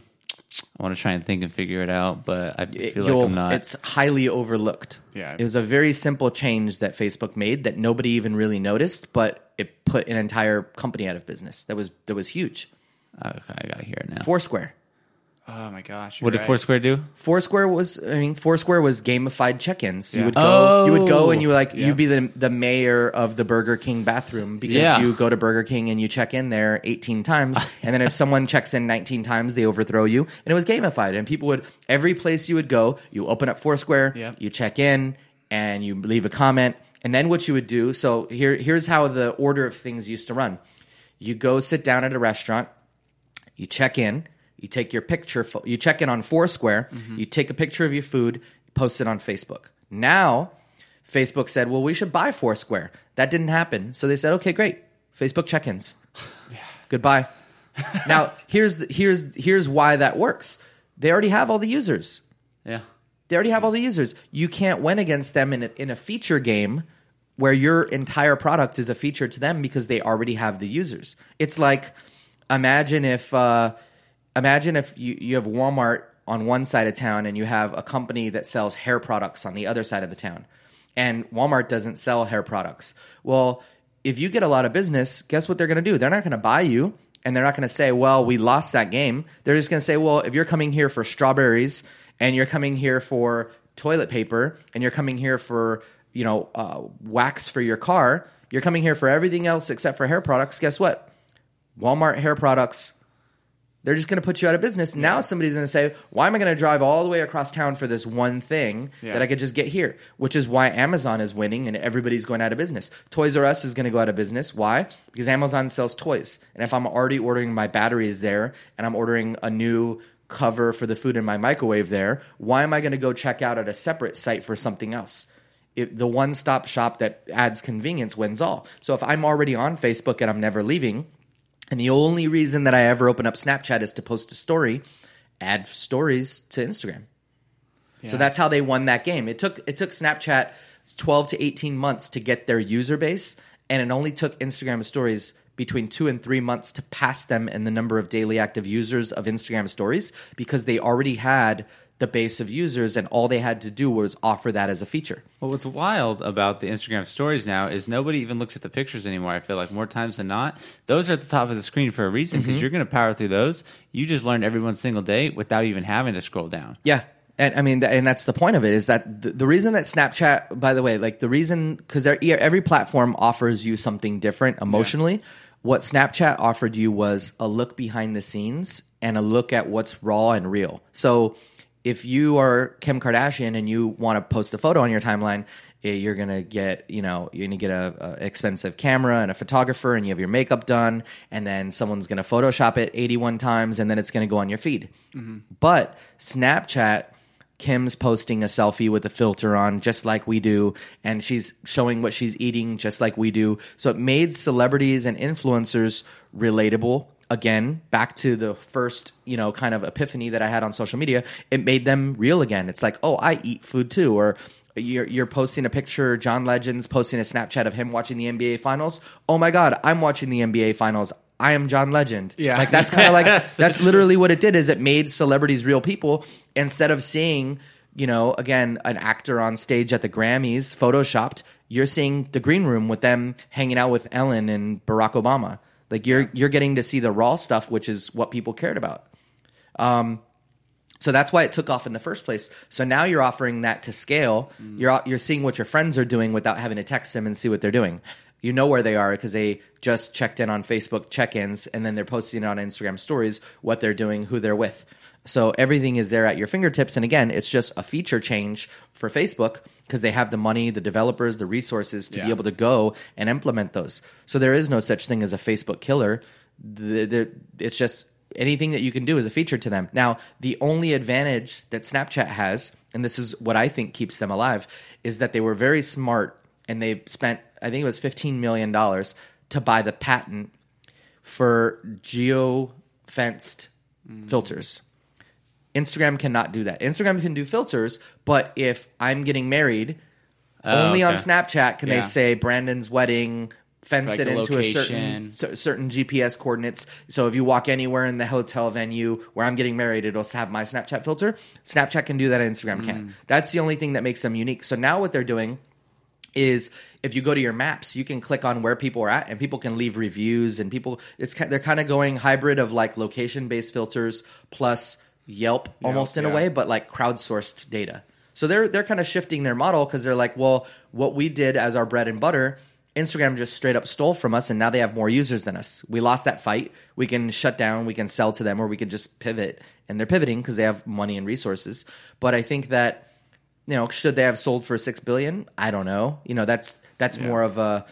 want to try and think and figure it out, but I feel like I'm not. It's highly overlooked. Yeah. It was a very simple change that Facebook made that nobody even really noticed, but it put an entire company out of business. That was huge. Okay, I got to hear it now. Foursquare. Oh my gosh! What did Foursquare do? Foursquare was gamified check-ins. Yeah. You would go, and you were like, you'd be the mayor of the Burger King bathroom because you go to Burger King and you check in there 18 times, and then if someone checks in 19 times, they overthrow you. And it was gamified, and people would every place you would go, you open up Foursquare, you check in, and you leave a comment, and then what you would do. So here's how the order of things used to run: you go sit down at a restaurant, you check in. You take your picture, you check in on Foursquare, you take a picture of your food, post it on Facebook. Now, Facebook said, well, we should buy Foursquare. That didn't happen. So they said, okay, great. Facebook check-ins. Goodbye. Now, here's why that works. They already have all the users. Yeah. They already have all the users. You can't win against them in a feature game where your entire product is a feature to them because they already have the users. It's like, imagine if you have Walmart on one side of town and you have a company that sells hair products on the other side of the town, and Walmart doesn't sell hair products. Well, if you get a lot of business, guess what they're going to do? They're not going to buy you, and they're not going to say, well, we lost that game. They're just going to say, well, if you're coming here for strawberries and you're coming here for toilet paper and you're coming here for wax for your car, you're coming here for everything else except for hair products, guess what? Walmart hair products... They're just going to put you out of business. Now somebody's going to say, why am I going to drive all the way across town for this one thing that I could just get here? Which is why Amazon is winning and everybody's going out of business. Toys R Us is going to go out of business. Why? Because Amazon sells toys. And if I'm already ordering my batteries there and I'm ordering a new cover for the food in my microwave there, why am I going to go check out at a separate site for something else? The one-stop shop that adds convenience wins all. So if I'm already on Facebook and I'm never leaving... And the only reason that I ever open up Snapchat is to post a story, add stories to Instagram. Yeah. So that's how they won that game. It took Snapchat 12 to 18 months to get their user base, and it only took Instagram stories between 2 and 3 months to pass them in the number of daily active users of Instagram stories because they already had the base of users, and all they had to do was offer that as a feature. Well, what's wild about the Instagram stories now is nobody even looks at the pictures anymore. I feel like more times than not, those are at the top of the screen for a reason because you're going to power through those. You just learn every single day without even having to scroll down. Yeah. And I mean, and that's the point of it is that the reason that Snapchat, by the way, like the reason, because every platform offers you something different emotionally. Yeah. What Snapchat offered you was a look behind the scenes and a look at what's raw and real. So if you are Kim Kardashian and you want to post a photo on your timeline, you're gonna get a expensive camera and a photographer, and you have your makeup done, and then someone's gonna Photoshop it 81 times, and then it's gonna go on your feed. Mm-hmm. But Snapchat, Kim's posting a selfie with a filter on, just like we do, and she's showing what she's eating, just like we do. So it made celebrities and influencers relatable. Again, back to the first, kind of epiphany that I had on social media, it made them real again. It's like, oh, I eat food too. Or you're posting a picture, John Legend's posting a Snapchat of him watching the NBA Finals. Oh my God, I'm watching the NBA Finals. I am John Legend. Yeah. Like that's kind of like, that's literally what it did is it made celebrities real people instead of seeing, again, an actor on stage at the Grammys photoshopped. You're seeing the green room with them hanging out with Ellen and Barack Obama. Like you're getting to see the raw stuff, which is what people cared about. So that's why it took off in the first place. So now you're offering that to scale. Mm. You're seeing what your friends are doing without having to text them and see what they're doing. You know where they are because they just checked in on Facebook check-ins, and then they're posting it on Instagram stories, what they're doing, who they're with. So everything is there at your fingertips. And again, it's just a feature change for Facebook because they have the money, the developers, the resources to be able to go and implement those. So there is no such thing as a Facebook killer. It's just anything that you can do is a feature to them. Now, the only advantage that Snapchat has, and this is what I think keeps them alive, is that they were very smart and they spent, I think it was $15 million to buy the patent for geo-fenced filters. Instagram cannot do that. Instagram can do filters, but if I'm getting married, only on Snapchat can they say Brandon's wedding, fence it into a certain GPS coordinates. So if you walk anywhere in the hotel venue where I'm getting married, it'll have my Snapchat filter. Snapchat can do that, Instagram can't. That's the only thing that makes them unique. So now what they're doing is if you go to your maps, you can click on where people are at, and people can leave reviews, and they're kind of going hybrid of like location-based filters plus Yelp almost in a way, but like crowdsourced data. So they're kind of shifting their model because they're like, well, what we did as our bread and butter, Instagram just straight up stole from us, and now they have more users than us. We lost that fight. We can shut down, we can sell to them, or we could just pivot. And they're pivoting because they have money and resources. But I think that, you know, should they have sold for $6 billion? I don't know. You know, that's more of a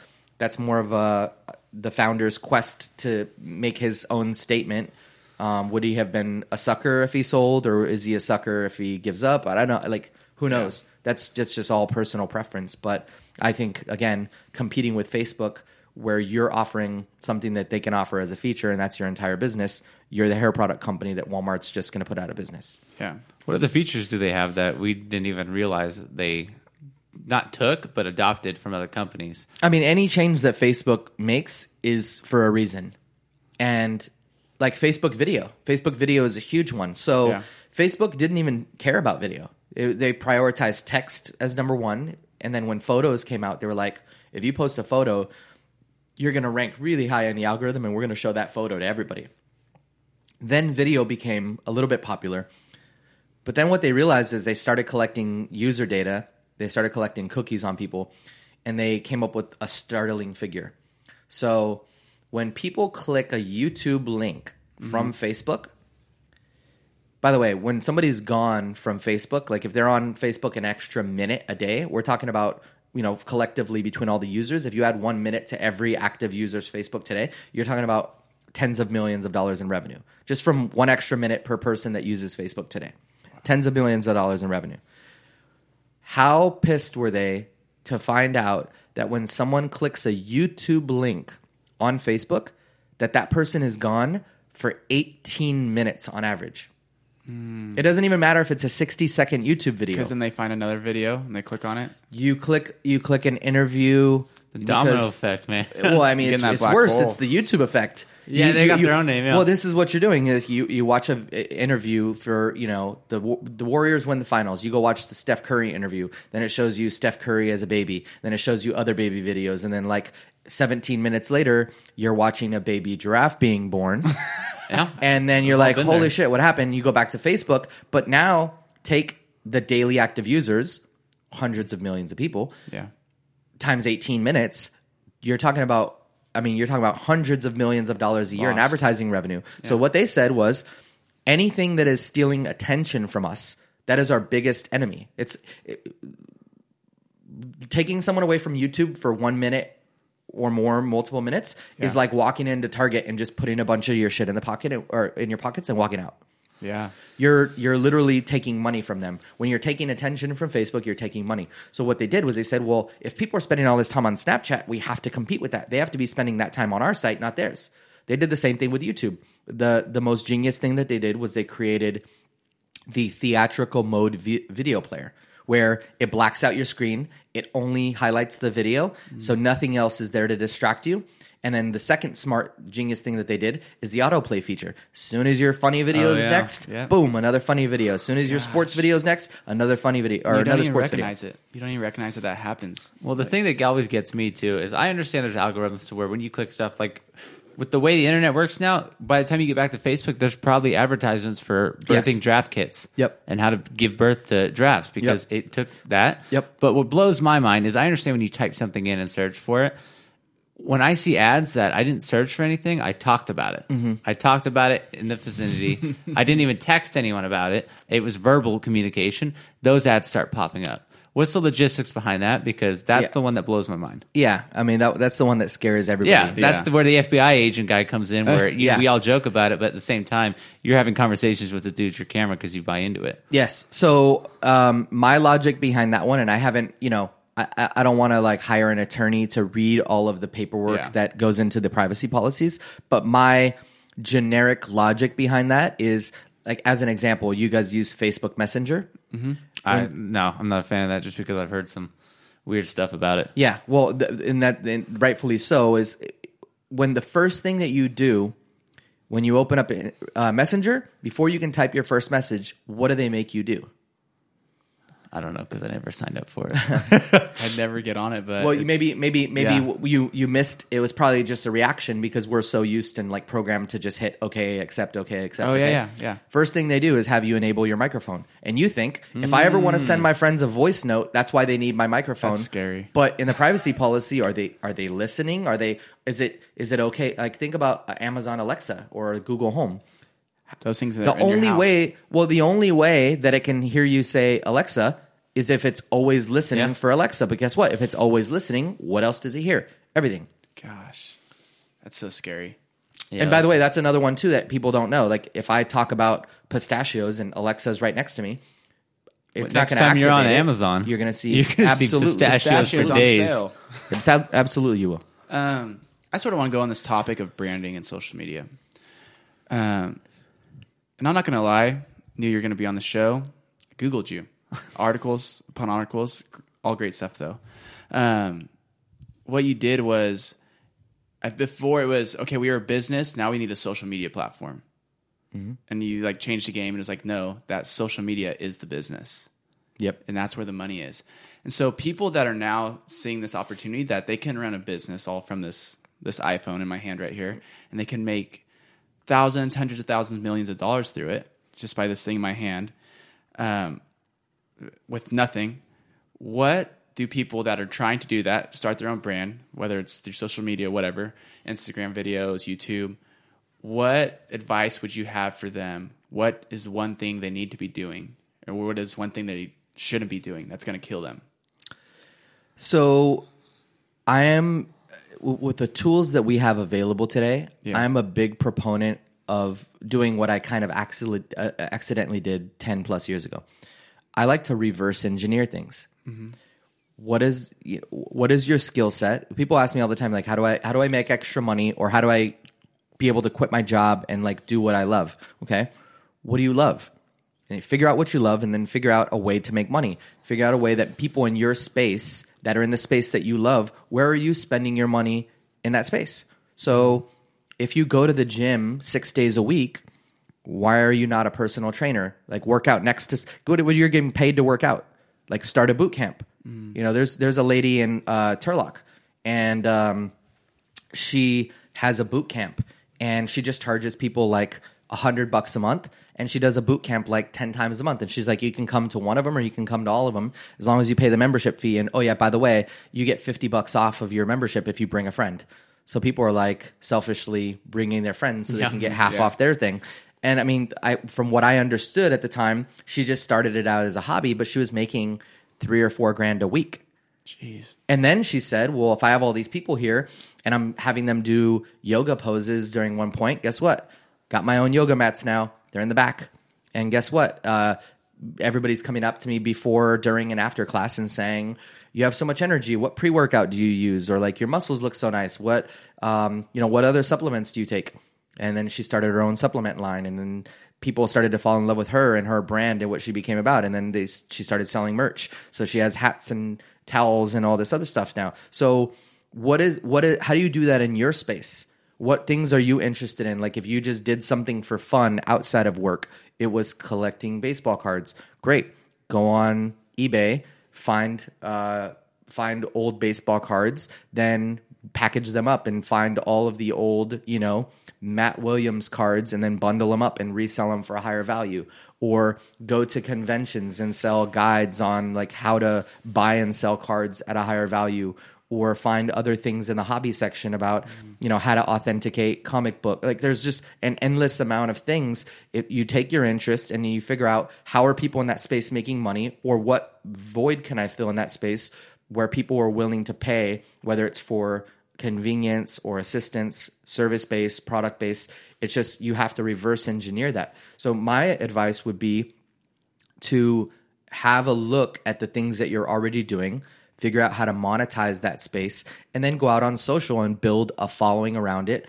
the founder's quest to make his own statement. Would he have been a sucker if he sold, or is he a sucker if he gives up? I don't know. Like, who knows? That's just all personal preference. But I think, again, competing with Facebook, where you're offering something that they can offer as a feature, and that's your entire business, you're the hair product company that Walmart's just going to put out of business. Yeah. What other features do they have that we didn't even realize they not took, but adopted from other companies? I mean, any change that Facebook makes is for a reason. And like Facebook video. Facebook video is a huge one. So Facebook didn't even care about video. They prioritized text as number one. And then when photos came out, they were like, if you post a photo, you're going to rank really high in the algorithm, and we're going to show that photo to everybody. Then video became a little bit popular. But then what they realized is they started collecting user data. They started collecting cookies on people, and they came up with a startling figure. So when people click a YouTube link from Facebook, by the way, when somebody's gone from Facebook, like if they're on Facebook an extra minute a day, we're talking about, you know, collectively between all the users, if you add 1 minute to every active user's Facebook today, you're talking about tens of millions of dollars in revenue just from one extra minute per person that uses Facebook today. Wow. Tens of millions of dollars in revenue. How pissed were they to find out that when someone clicks a YouTube link on Facebook, that person is gone for 18 minutes on average? It doesn't even matter if it's a 60-second YouTube video. Because then they find another video and they click on it. You click an interview. The domino effect, man. Well, I mean, it's worse. Hole. It's the YouTube effect. Yeah, they got their own name. Yeah. Well, this is what you're doing is you watch an interview for, you know, the Warriors win the finals. You go watch the Steph Curry interview. Then it shows you Steph Curry as a baby. Then it shows you other baby videos. And then like 17 minutes later, you're watching a baby giraffe being born. Yeah. And then you're like, holy shit, what happened? You go back to Facebook, but now take the daily active users, hundreds of millions of people, times 18 minutes, you're talking about hundreds of millions of dollars a year in advertising revenue. Yeah. So what they said was, anything that is stealing attention from us, that is our biggest enemy. It's taking someone away from YouTube for 1 minute or more, multiple minutes, is like walking into Target and just putting a bunch of your shit in the pocket or in your pockets and walking out. Yeah. You're literally taking money from them. When you're taking attention from Facebook, you're taking money. So what they did was they said, well, if people are spending all this time on Snapchat, we have to compete with that. They have to be spending that time on our site, not theirs. They did the same thing with YouTube. The most genius thing that they did was they created the theatrical mode video player, where it blacks out your screen, it only highlights the video, so nothing else is there to distract you. And then the second smart genius thing that they did is the autoplay feature. As soon as your funny video is next, boom, another funny video. As soon as your sports video is next, another funny video or another sports video. You don't even recognize it. You don't even recognize that happens. Well, the thing that always gets me too is I understand there's algorithms to where when you click stuff, like with the way the internet works now, by the time you get back to Facebook, there's probably advertisements for birthing draft kits and how to give birth to drafts because it took that. Yep. But what blows my mind is I understand when you type something in and search for it. When I see ads that I didn't search for anything, I talked about it. Mm-hmm. I talked about it in the vicinity. I didn't even text anyone about it. It was verbal communication. Those ads start popping up. What's the logistics behind that? Because that's the one that blows my mind. Yeah, I mean, that's the one that scares everybody. Yeah, that's where the FBI agent guy comes in, where we all joke about it, but at the same time, you're having conversations with the dude at your camera because you buy into it. Yes, so my logic behind that one, and I haven't, you know, I don't want to like hire an attorney to read all of the paperwork that goes into the privacy policies, but my generic logic behind that is, like, as an example, you guys use Facebook Messenger. Mm-hmm. I'm not a fan of that just because I've heard some weird stuff about it. Yeah, well, and rightfully so, is when the first thing that you do when you open up Messenger, before you can type your first message, what do they make you do? I don't know because I never signed up for it. I never get on it, but well, maybe you missed. It was probably just a reaction because we're so used and like programmed to just hit okay, accept. Oh yeah, okay. Yeah. First thing they do is have you enable your microphone, and you think if I ever want to send my friends a voice note, that's why they need my microphone. That's scary. But in the privacy policy, are they listening? Is it okay? Like think about Amazon Alexa or Google Home. Those things that the only way that it can hear you say Alexa is if it's always listening for Alexa. But guess what? If it's always listening, what else does it hear? Everything. Gosh, that's so scary. Yeah, and by the way, that's another one too that people don't know. Like if I talk about pistachios and Alexa's right next to me, it's not going to activate. Next time you're on Amazon, you're going to see pistachios for days. On sale. Absolutely, you will. I sort of want to go on this topic of branding and social media. And I'm not going to lie, knew you were going to be on the show. I Googled you. Articles upon articles, all great stuff though. What you did was, before it was, okay, we are a business, now we need a social media platform. Mm-hmm. And you like changed the game and it was like, no, that social media is the business. Yep. And that's where the money is. And so people that are now seeing this opportunity that they can run a business all from this iPhone in my hand right here, and they can make thousands, hundreds of thousands, millions of dollars through it, just by this thing in my hand, with nothing. What do people that are trying to do that, start their own brand, whether it's through social media, whatever, Instagram videos, YouTube, what advice would you have for them? What is one thing they need to be doing? Or what is one thing they shouldn't be doing that's going to kill them? So I am... with the tools that we have available today, I'm a big proponent of doing what I kind of accidentally did 10 plus years ago. I like to reverse engineer things. Mm-hmm. What is your skill set? People ask me all the time, like, how do I make extra money, or how do I be able to quit my job and like do what I love? Okay, what do you love? And you figure out what you love, and then figure out a way to make money. Figure out a way that people in your space that are in the space that you love, where are you spending your money in that space? So if you go to the gym 6 days a week, why are you not a personal trainer? Like work out next to – go to where you're getting paid to work out. Like start a boot camp. Mm. You know, there's a lady in Turlock, and she has a boot camp, and she just charges people like $100 a month, and she does a boot camp like 10 times a month. And she's like, you can come to one of them, or you can come to all of them, as long as you pay the membership fee. And oh yeah, by the way, you get $50 off of your membership if you bring a friend. So people are like selfishly bringing their friends so they can get half off their thing. And I mean, from what I understood at the time, she just started it out as a hobby, but she was making $3,000 or $4,000 a week. Jeez. And then she said, well, if I have all these people here and I'm having them do yoga poses during one point, guess what? Got my own yoga mats now. They're in the back. And guess what? Everybody's coming up to me before, during, and after class and saying, you have so much energy. What pre-workout do you use? Or like, your muscles look so nice. What, what other supplements do you take? And then she started her own supplement line. And then people started to fall in love with her and her brand and what she became about. And then she started selling merch. So she has hats and towels and all this other stuff now. So how do you do that in your space? What things are you interested in? Like if you just did something for fun outside of work, it was collecting baseball cards. Great. Go on eBay, find old baseball cards, then package them up and find all of the old, Matt Williams cards, and then bundle them up and resell them for a higher value. Or go to conventions and sell guides on like how to buy and sell cards at a higher value. Or find other things in the hobby section about, how to authenticate comic book. Like there's just an endless amount of things. If you take your interest and you figure out how are people in that space making money, or what void can I fill in that space where people are willing to pay, whether it's for convenience or assistance, service-based, product-based. It's just you have to reverse engineer that. So my advice would be to have a look at the things that you're already doing, figure out how to monetize that space, and then go out on social and build a following around it.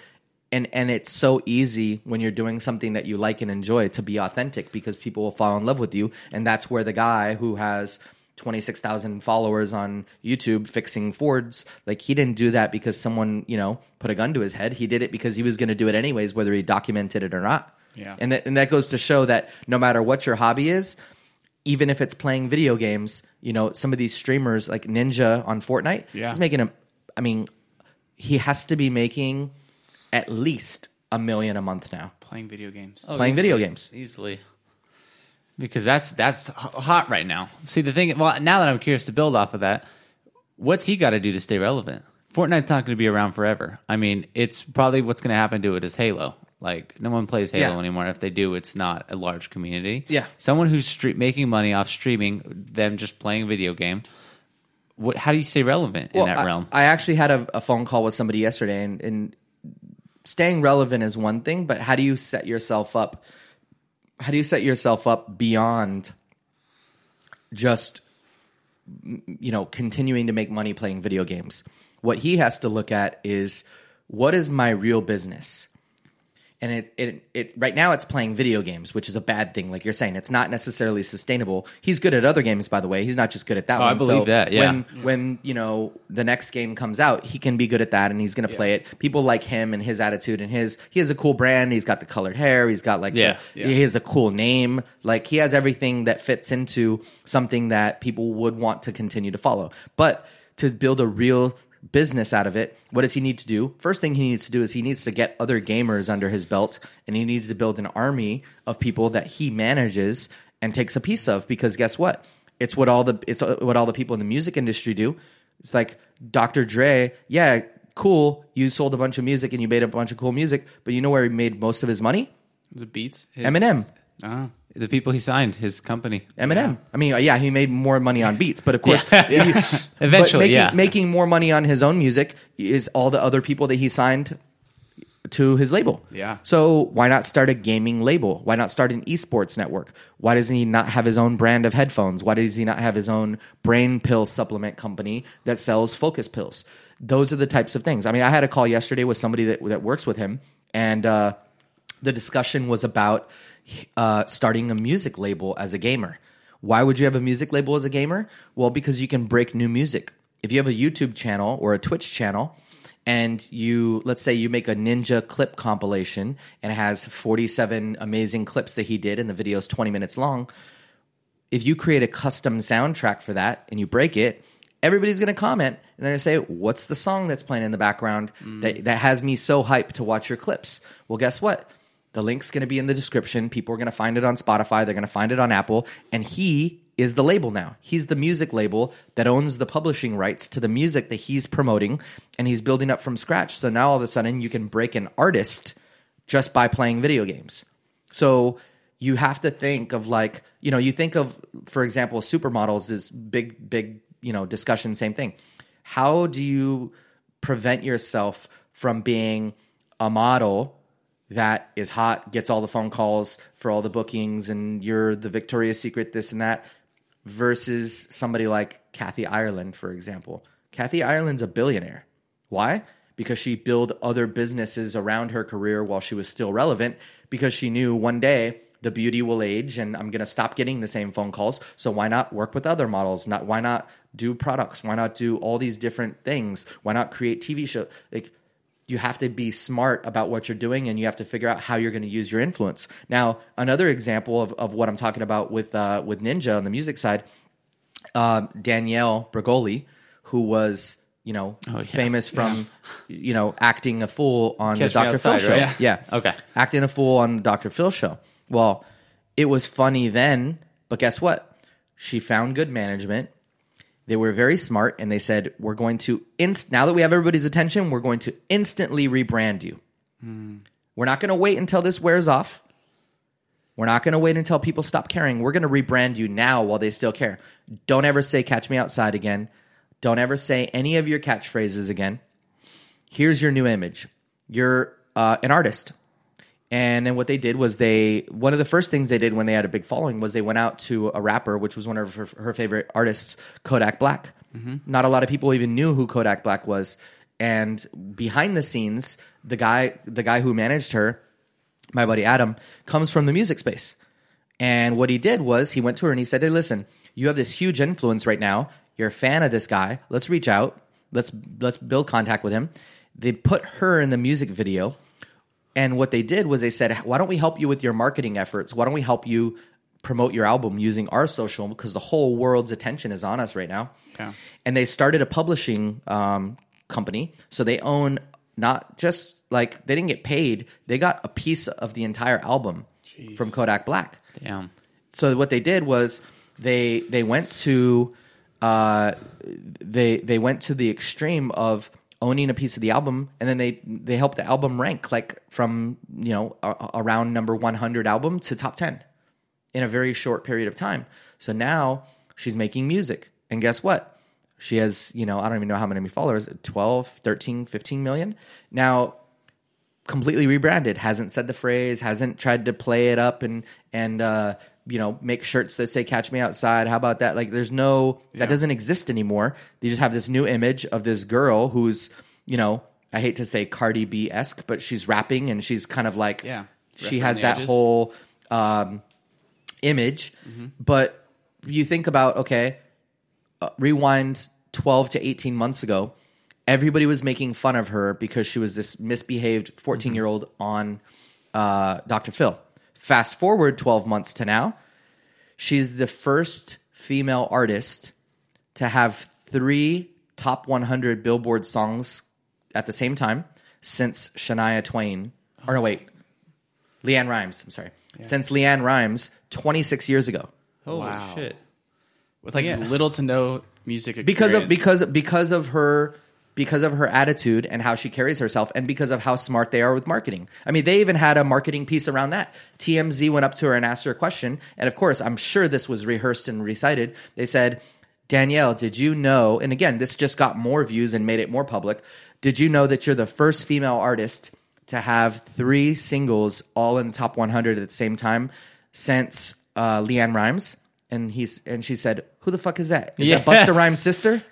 And it's so easy when you're doing something that you like and enjoy to be authentic, because people will fall in love with you. And that's where the guy who has 26,000 followers on YouTube fixing Fords, like he didn't do that because someone, put a gun to his head. He did it because he was going to do it anyways, whether he documented it or not. Yeah. And that goes to show that no matter what your hobby is, even if it's playing video games, you know, some of these streamers like Ninja on Fortnite, he's making a, I mean, he has to be making at least $1 million a month now. Playing video games. Oh, playing video games. Easily. Because that's hot right now. See, the thing, well, now that I'm curious to build off of that, what's he got to do to stay relevant? Fortnite's not going to be around forever. I mean, it's probably what's going to happen to it is Halo. Like, no one plays Halo anymore. If they do, it's not a large community. Yeah. Someone who's making money off streaming, them just playing a video game, how do you stay relevant in that realm? I actually had a phone call with somebody yesterday, and staying relevant is one thing, but how do you set yourself up? How do you set yourself up beyond just, you know, continuing to make money playing video games? What he has to look at is, what is my real business? And it right now it's playing video games, which is a bad thing. Like you're saying, it's not necessarily sustainable. He's good at other games, by the way. He's not just good at that one. I believe that, yeah. When you know, the next game comes out, he can be good at that, and he's going to play it. People like him and his attitude and he has a cool brand. He's got the colored hair. He's got he has a cool name. Like, he has everything that fits into something that people would want to continue to follow. But to build a real business out of it, what does he need to do? First thing he needs to do is he needs to get other gamers under his belt, and he needs to build an army of people that he manages and takes a piece of, because guess what? It's what all the people in the music industry do. It's like Dr. Dre, yeah, cool, you sold a bunch of music and you made a bunch of cool music, but you know where he made most of his money? The Beats. Eminem. The people he signed, his company. Eminem. Yeah. I mean, yeah, he made more money on Beats, but of course... Eventually, making more money on his own music is all the other people that he signed to his label. Yeah. So why not start a gaming label? Why not start an esports network? Why doesn't he not have his own brand of headphones? Why does he not have his own brain pill supplement company that sells focus pills? Those are the types of things. I mean, I had a call yesterday with somebody that works with him, and the discussion was about... starting a music label as a gamer. Why would you have a music label as a gamer? Well, because you can break new music. If you have a YouTube channel or a Twitch channel, and let's say you make a Ninja clip compilation, and it has 47 amazing clips that he did, and the video is 20 minutes long. If you create a custom soundtrack for that and you break it, everybody's going to comment, and they're going to say, what's the song that's playing in the background that has me so hyped to watch your clips? Well, guess what? The link's going to be in the description. People are going to find it on Spotify. They're going to find it on Apple. And he is the label now. He's the music label that owns the publishing rights to the music that he's promoting, and he's building up from scratch. So now all of a sudden you can break an artist just by playing video games. So you have to think of for example, supermodels, this big, discussion, same thing. How do you prevent yourself from being a model that is hot, gets all the phone calls for all the bookings, and you're the Victoria's Secret, this and that, versus somebody like Kathy Ireland, for example. Kathy Ireland's a billionaire. Why? Because she built other businesses around her career while she was still relevant, because she knew one day the beauty will age and I'm going to stop getting the same phone calls, so why not work with other models? Why not do products? Why not do all these different things? Why not create TV shows? You have to be smart about what you're doing, and you have to figure out how you're going to use your influence. Now, another example of what I'm talking about with Ninja on the music side, Danielle Bregoli, who was famous from acting a fool on the Dr. Phil show. Right? Yeah, okay, acting a fool on the Dr. Phil show. Well, it was funny then, but guess what? She found good management. They were very smart, and they said, we're going to, now that we have everybody's attention, we're going to instantly rebrand you. We're not going to wait until this wears off. We're not going to wait until people stop caring. We're going to rebrand you now while they still care. Don't ever say, catch me outside again. Don't ever say any of your catchphrases again. Here's your new image. You're an artist. And then what they did was one of the first things they did when they had a big following was they went out to a rapper, which was one of her favorite artists, Kodak Black. Mm-hmm. Not a lot of people even knew who Kodak Black was. And behind the scenes, the guy who managed her, my buddy Adam, comes from the music space. And what he did was he went to her and he said, hey, listen, you have this huge influence right now. You're a fan of this guy. Let's reach out. Let's build contact with him. They put her in the music video. And what they did was they said, why don't we help you with your marketing efforts? Why don't we help you promote your album using our social because the whole world's attention is on us right now. Yeah. And they started a publishing company. So they own not just like they didn't get paid. They got a piece of the entire album from Kodak Black. Damn. So what they did was they went to they went to the extreme of owning a piece of the album, and then they helped the album rank like from, you know, around number 100 album to top 10 in a very short period of time. So now she's making music, and guess what? She has, you know, I don't even know how many followers, 12, 13, 15 million. Now completely rebranded, hasn't said the phrase, hasn't tried to play it up and you know, make shirts that say "Catch Me Outside." How about that? Like, there's no that doesn't exist anymore. They just have this new image of this girl who's, you know, I hate to say Cardi B-esque, but she's rapping and she's kind of like she has that whole image. Mm-hmm. But you think about rewind 12 to 18 months ago, everybody was making fun of her because she was this misbehaved 14-year-old on Dr. Phil. Fast forward 12 months to now, she's the first female artist to have 3 top 100 Billboard songs at the same time since Shania Twain. Or no, wait. LeAnn Rimes. I'm sorry. Yeah. Since LeAnn Rimes 26 years ago. Holy shit. With like little to no music experience. Because of her attitude and how she carries herself, and because of how smart they are with marketing. I mean, they even had a marketing piece around that. TMZ went up to her and asked her a question. And of course, I'm sure this was rehearsed and recited. They said, "Danielle, did you know?" And again, this just got more views and made it more public. "Did you know that you're the first female artist to have 3 singles all in the top 100 at the same time since LeAnn Rimes?" And she said, "Who the fuck is that? Is that Busta Rhymes' sister?"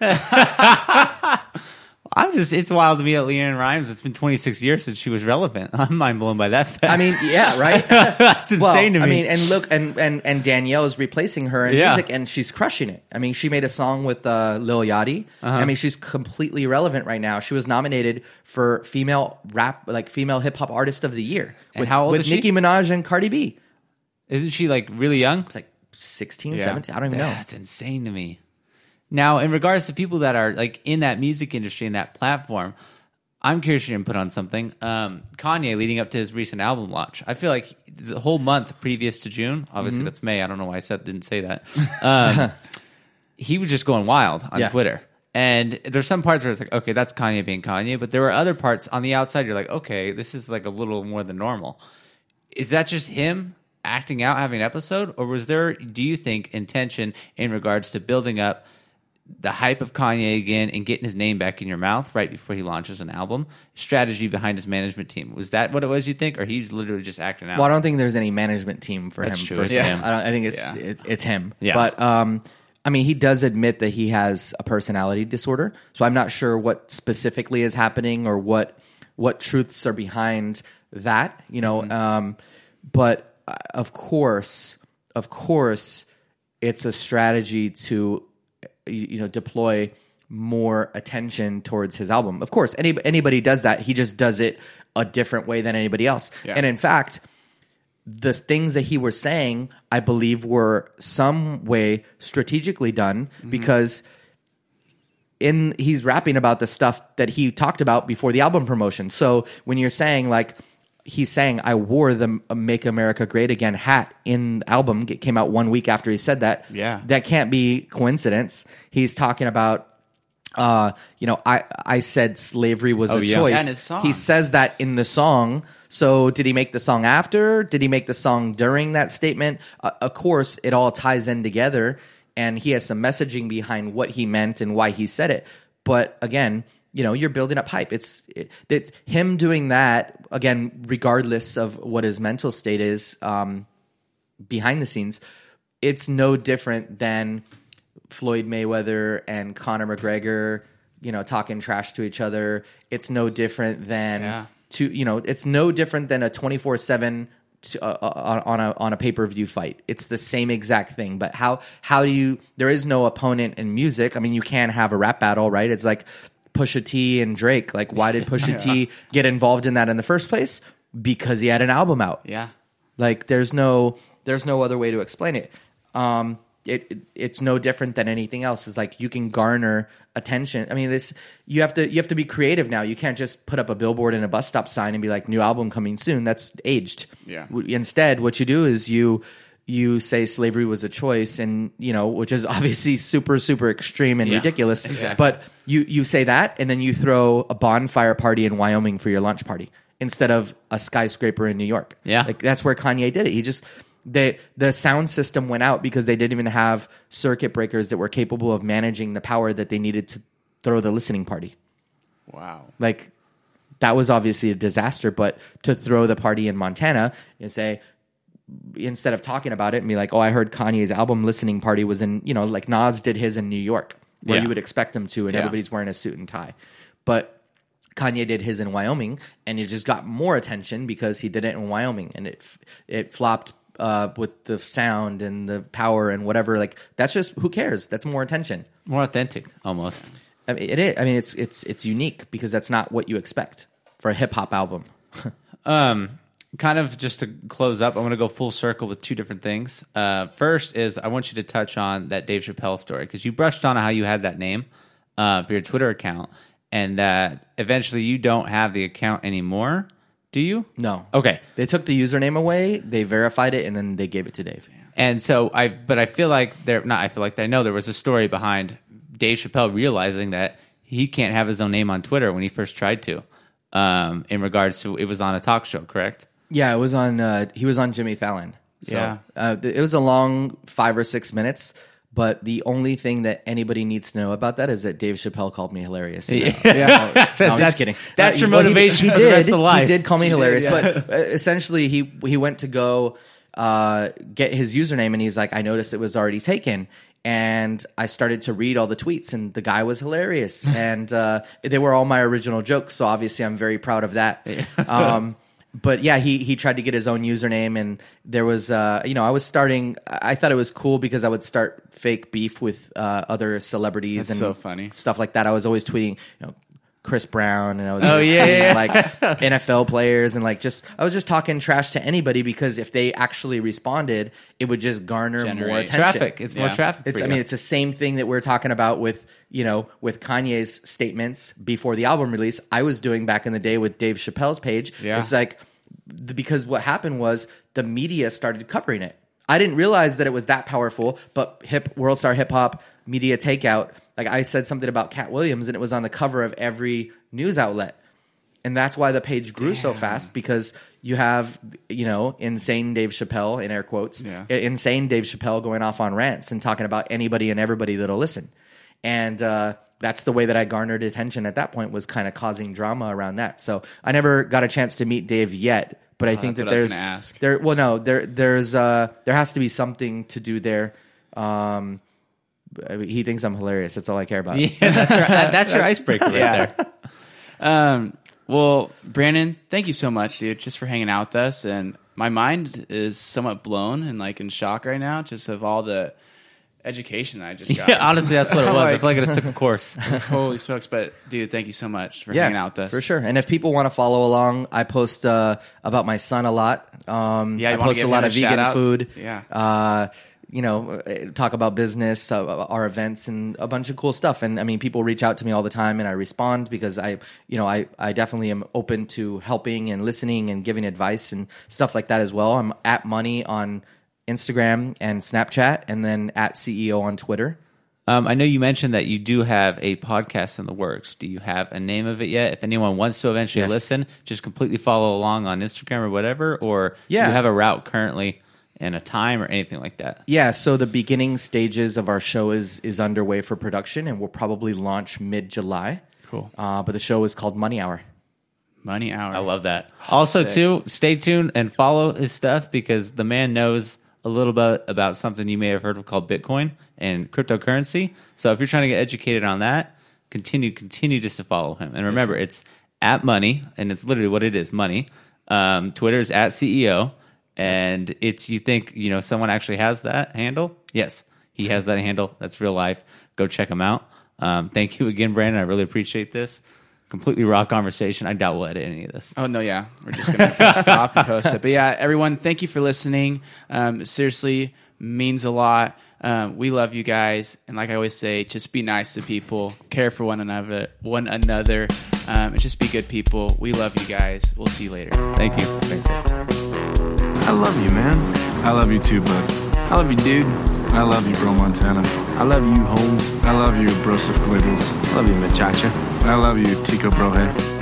It's wild to me that LeAnn Rimes, it's been 26 years since she was relevant. I'm mind blown by that fact. I mean, yeah, right? That's insane to me. I mean, and look, and Danielle is replacing her in music, and she's crushing it. I mean, she made a song with Lil Yachty. Uh-huh. I mean, she's completely relevant right now. She was nominated for female hip hop artist of the year. And how old is she? With Nicki Minaj and Cardi B. Isn't she like really young? It's like 16, 17, I don't even know. That's insane to me. Now, in regards to people that are like in that music industry and that platform, I'm curious your input on something. Kanye, leading up to his recent album launch, I feel like the whole month previous to June, obviously that's May. I don't know why I didn't say that. He was just going wild on Twitter, and there's some parts where it's like, okay, that's Kanye being Kanye, but there were other parts on the outside you're like, okay, this is like a little more than normal. Is that just him acting out, having an episode, or was there? Do you think intention in regards to building up the hype of Kanye again and getting his name back in your mouth right before he launches an album? Strategy behind his management team. Was that what it was, you think? Or he's literally just acting out? Well, I don't think there's any management team for him. True. Him. I think it's him. Yeah. But, I mean, he does admit that he has a personality disorder. So I'm not sure what specifically is happening or what truths are behind that, you know. Mm-hmm. But of course, it's a strategy to, you know, deploy more attention towards his album. Of course, anybody does that. He just does it a different way than anybody else. Yeah. And in fact, the things that he was saying, I believe, were some way strategically done because he's rapping about the stuff that he talked about before the album promotion. So when you're saying like, he's saying, "I wore the Make America Great Again hat in the album." It came out 1 week after he said that. Yeah. That can't be coincidence. He's talking about, you know, I said slavery was a choice. He says that in the song. So did he make the song after? Did he make the song during that statement? Of course, it all ties in together, and he has some messaging behind what he meant and why he said it. But again, you know, you're building up hype. It's him doing that, again, regardless of what his mental state is behind the scenes. It's no different than Floyd Mayweather and Conor McGregor, you know, talking trash to each other. It's no different than it's no different than a 24/7 on a pay-per-view fight. It's the same exact thing. But how do you? There is no opponent in music. I mean, you can have a rap battle, right? It's like Pusha T and Drake. Like, why did Pusha T get involved in that in the first place? Because he had an album out. Yeah. Like, there's no There's no other way to explain it. It's no different than anything else. It's like you can garner attention. I mean, you have to be creative now. You can't just put up a billboard and a bus stop sign and be like, new album coming soon. That's aged. Yeah. Instead, what you do is you say slavery was a choice, and which is obviously super, super extreme and ridiculous. Exactly. But you say that, and then you throw a bonfire party in Wyoming for your launch party instead of a skyscraper in New York. Yeah. Like that's where Kanye did it. He just the sound system went out because they didn't even have circuit breakers that were capable of managing the power that they needed to throw the listening party. Wow. Like that was obviously a disaster, but to throw the party in Montana and say, instead of talking about it and be like, oh, I heard Kanye's album listening party was in, like Nas did his in New York, where you would expect him to, and everybody's wearing a suit and tie. But Kanye did his in Wyoming, and it just got more attention because he did it in Wyoming, and it flopped with the sound and the power and whatever. Like that's just, who cares? That's more attention. More authentic, almost. I mean, it is. I mean, it's unique because that's not what you expect for a hip hop album. Kind of just to close up, I want to go full circle with two different things. First is I want you to touch on that Dave Chappelle story, because you brushed on how you had that name for your Twitter account, and that eventually you don't have the account anymore. Do you? No. Okay. They took the username away, they verified it, and then they gave it to Dave. And so I know there was a story behind Dave Chappelle realizing that he can't have his own name on Twitter when he first tried to, in regards to, it was on a talk show, correct? Yeah, it was on. He was on Jimmy Fallon. So, yeah, it was a long 5 or 6 minutes. But the only thing that anybody needs to know about that is that Dave Chappelle called me hilarious. Yeah, no, I'm just kidding. That's your motivation for the rest of life. He did call me hilarious, but essentially he went to go get his username, and he's like, I noticed it was already taken. And I started to read all the tweets, and the guy was hilarious, and they were all my original jokes. So obviously, I'm very proud of that. But yeah, he tried to get his own username, and there was, I thought it was cool because I would start fake beef with other celebrities. That's so funny. Stuff like that. I was always tweeting, Chris Brown, and I was like NFL players, and I was just talking trash to anybody, because if they actually responded, it would just generate more attention. Traffic. It's more traffic. It's the same thing that we're talking about with Kanye's statements before the album release. I was doing back in the day with Dave Chappelle's page. Yeah. It's like, because what happened was the media started covering it. I didn't realize that it was that powerful, but World Star Hip Hop media takeout. Like I said something about Cat Williams, and it was on the cover of every news outlet. And that's why the page grew so fast, because you have, insane Dave Chappelle, in air quotes, insane Dave Chappelle going off on rants and talking about anybody and everybody that'll listen. And that's the way that I garnered attention at that point, was kind of causing drama around that. So I never got a chance to meet Dave yet, but I think that there has to be something to do there. He thinks I'm hilarious. That's all I care about. Yeah, that's your icebreaker right there. Well, Brandon, thank you so much, dude, just for hanging out with us. And my mind is somewhat blown and in shock right now, just of all the education that I just got. Yeah, honestly, that's what it was. I feel like I just took a course. Holy smokes. But, dude, thank you so much for hanging out with us. For sure. And if people want to follow along, I post about my son a lot. I post a lot of vegan food. Yeah. Talk about business, our events, and a bunch of cool stuff. And I mean, people reach out to me all the time, and I respond, because I definitely am open to helping and listening and giving advice and stuff like that as well. I'm at Money on Instagram and Snapchat, and then at CEO on Twitter. I know you mentioned that you do have a podcast in the works. Do you have a name of it yet? If anyone wants to eventually listen, just completely follow along on Instagram or whatever, or do you have a route currently? And a time or anything like that? Yeah, so the beginning stages of our show is underway for production, and we'll probably launch mid-July. Cool. But the show is called Money Hour. Money Hour. I love that. Also, too, stay tuned and follow his stuff, because the man knows a little bit about something you may have heard of called Bitcoin and cryptocurrency. So if you're trying to get educated on that, continue just to follow him. And remember, it's at Money, and it's literally what it is, Money. Twitter is at CEO. And it's, you think, someone actually has that handle? Yes, he has that handle. That's real life. Go check him out. Thank you again, Brandon. I really appreciate this. completely raw conversation. I doubt we'll edit any of this. Oh, no, yeah. We're just going to stop and post it. But yeah, everyone, thank you for listening. Seriously, means a lot. We love you guys. And like I always say, just be nice to people. Care for one another. And just be good people. We love you guys. We'll see you later. Thank you. Thanks, guys. I love you, man. I love you too, bud. I love you, dude. I love you, bro, Montana. I love you, Holmes. I love you, Broseph Quiggles. I love you, Machacha. I love you, Tico Brohe.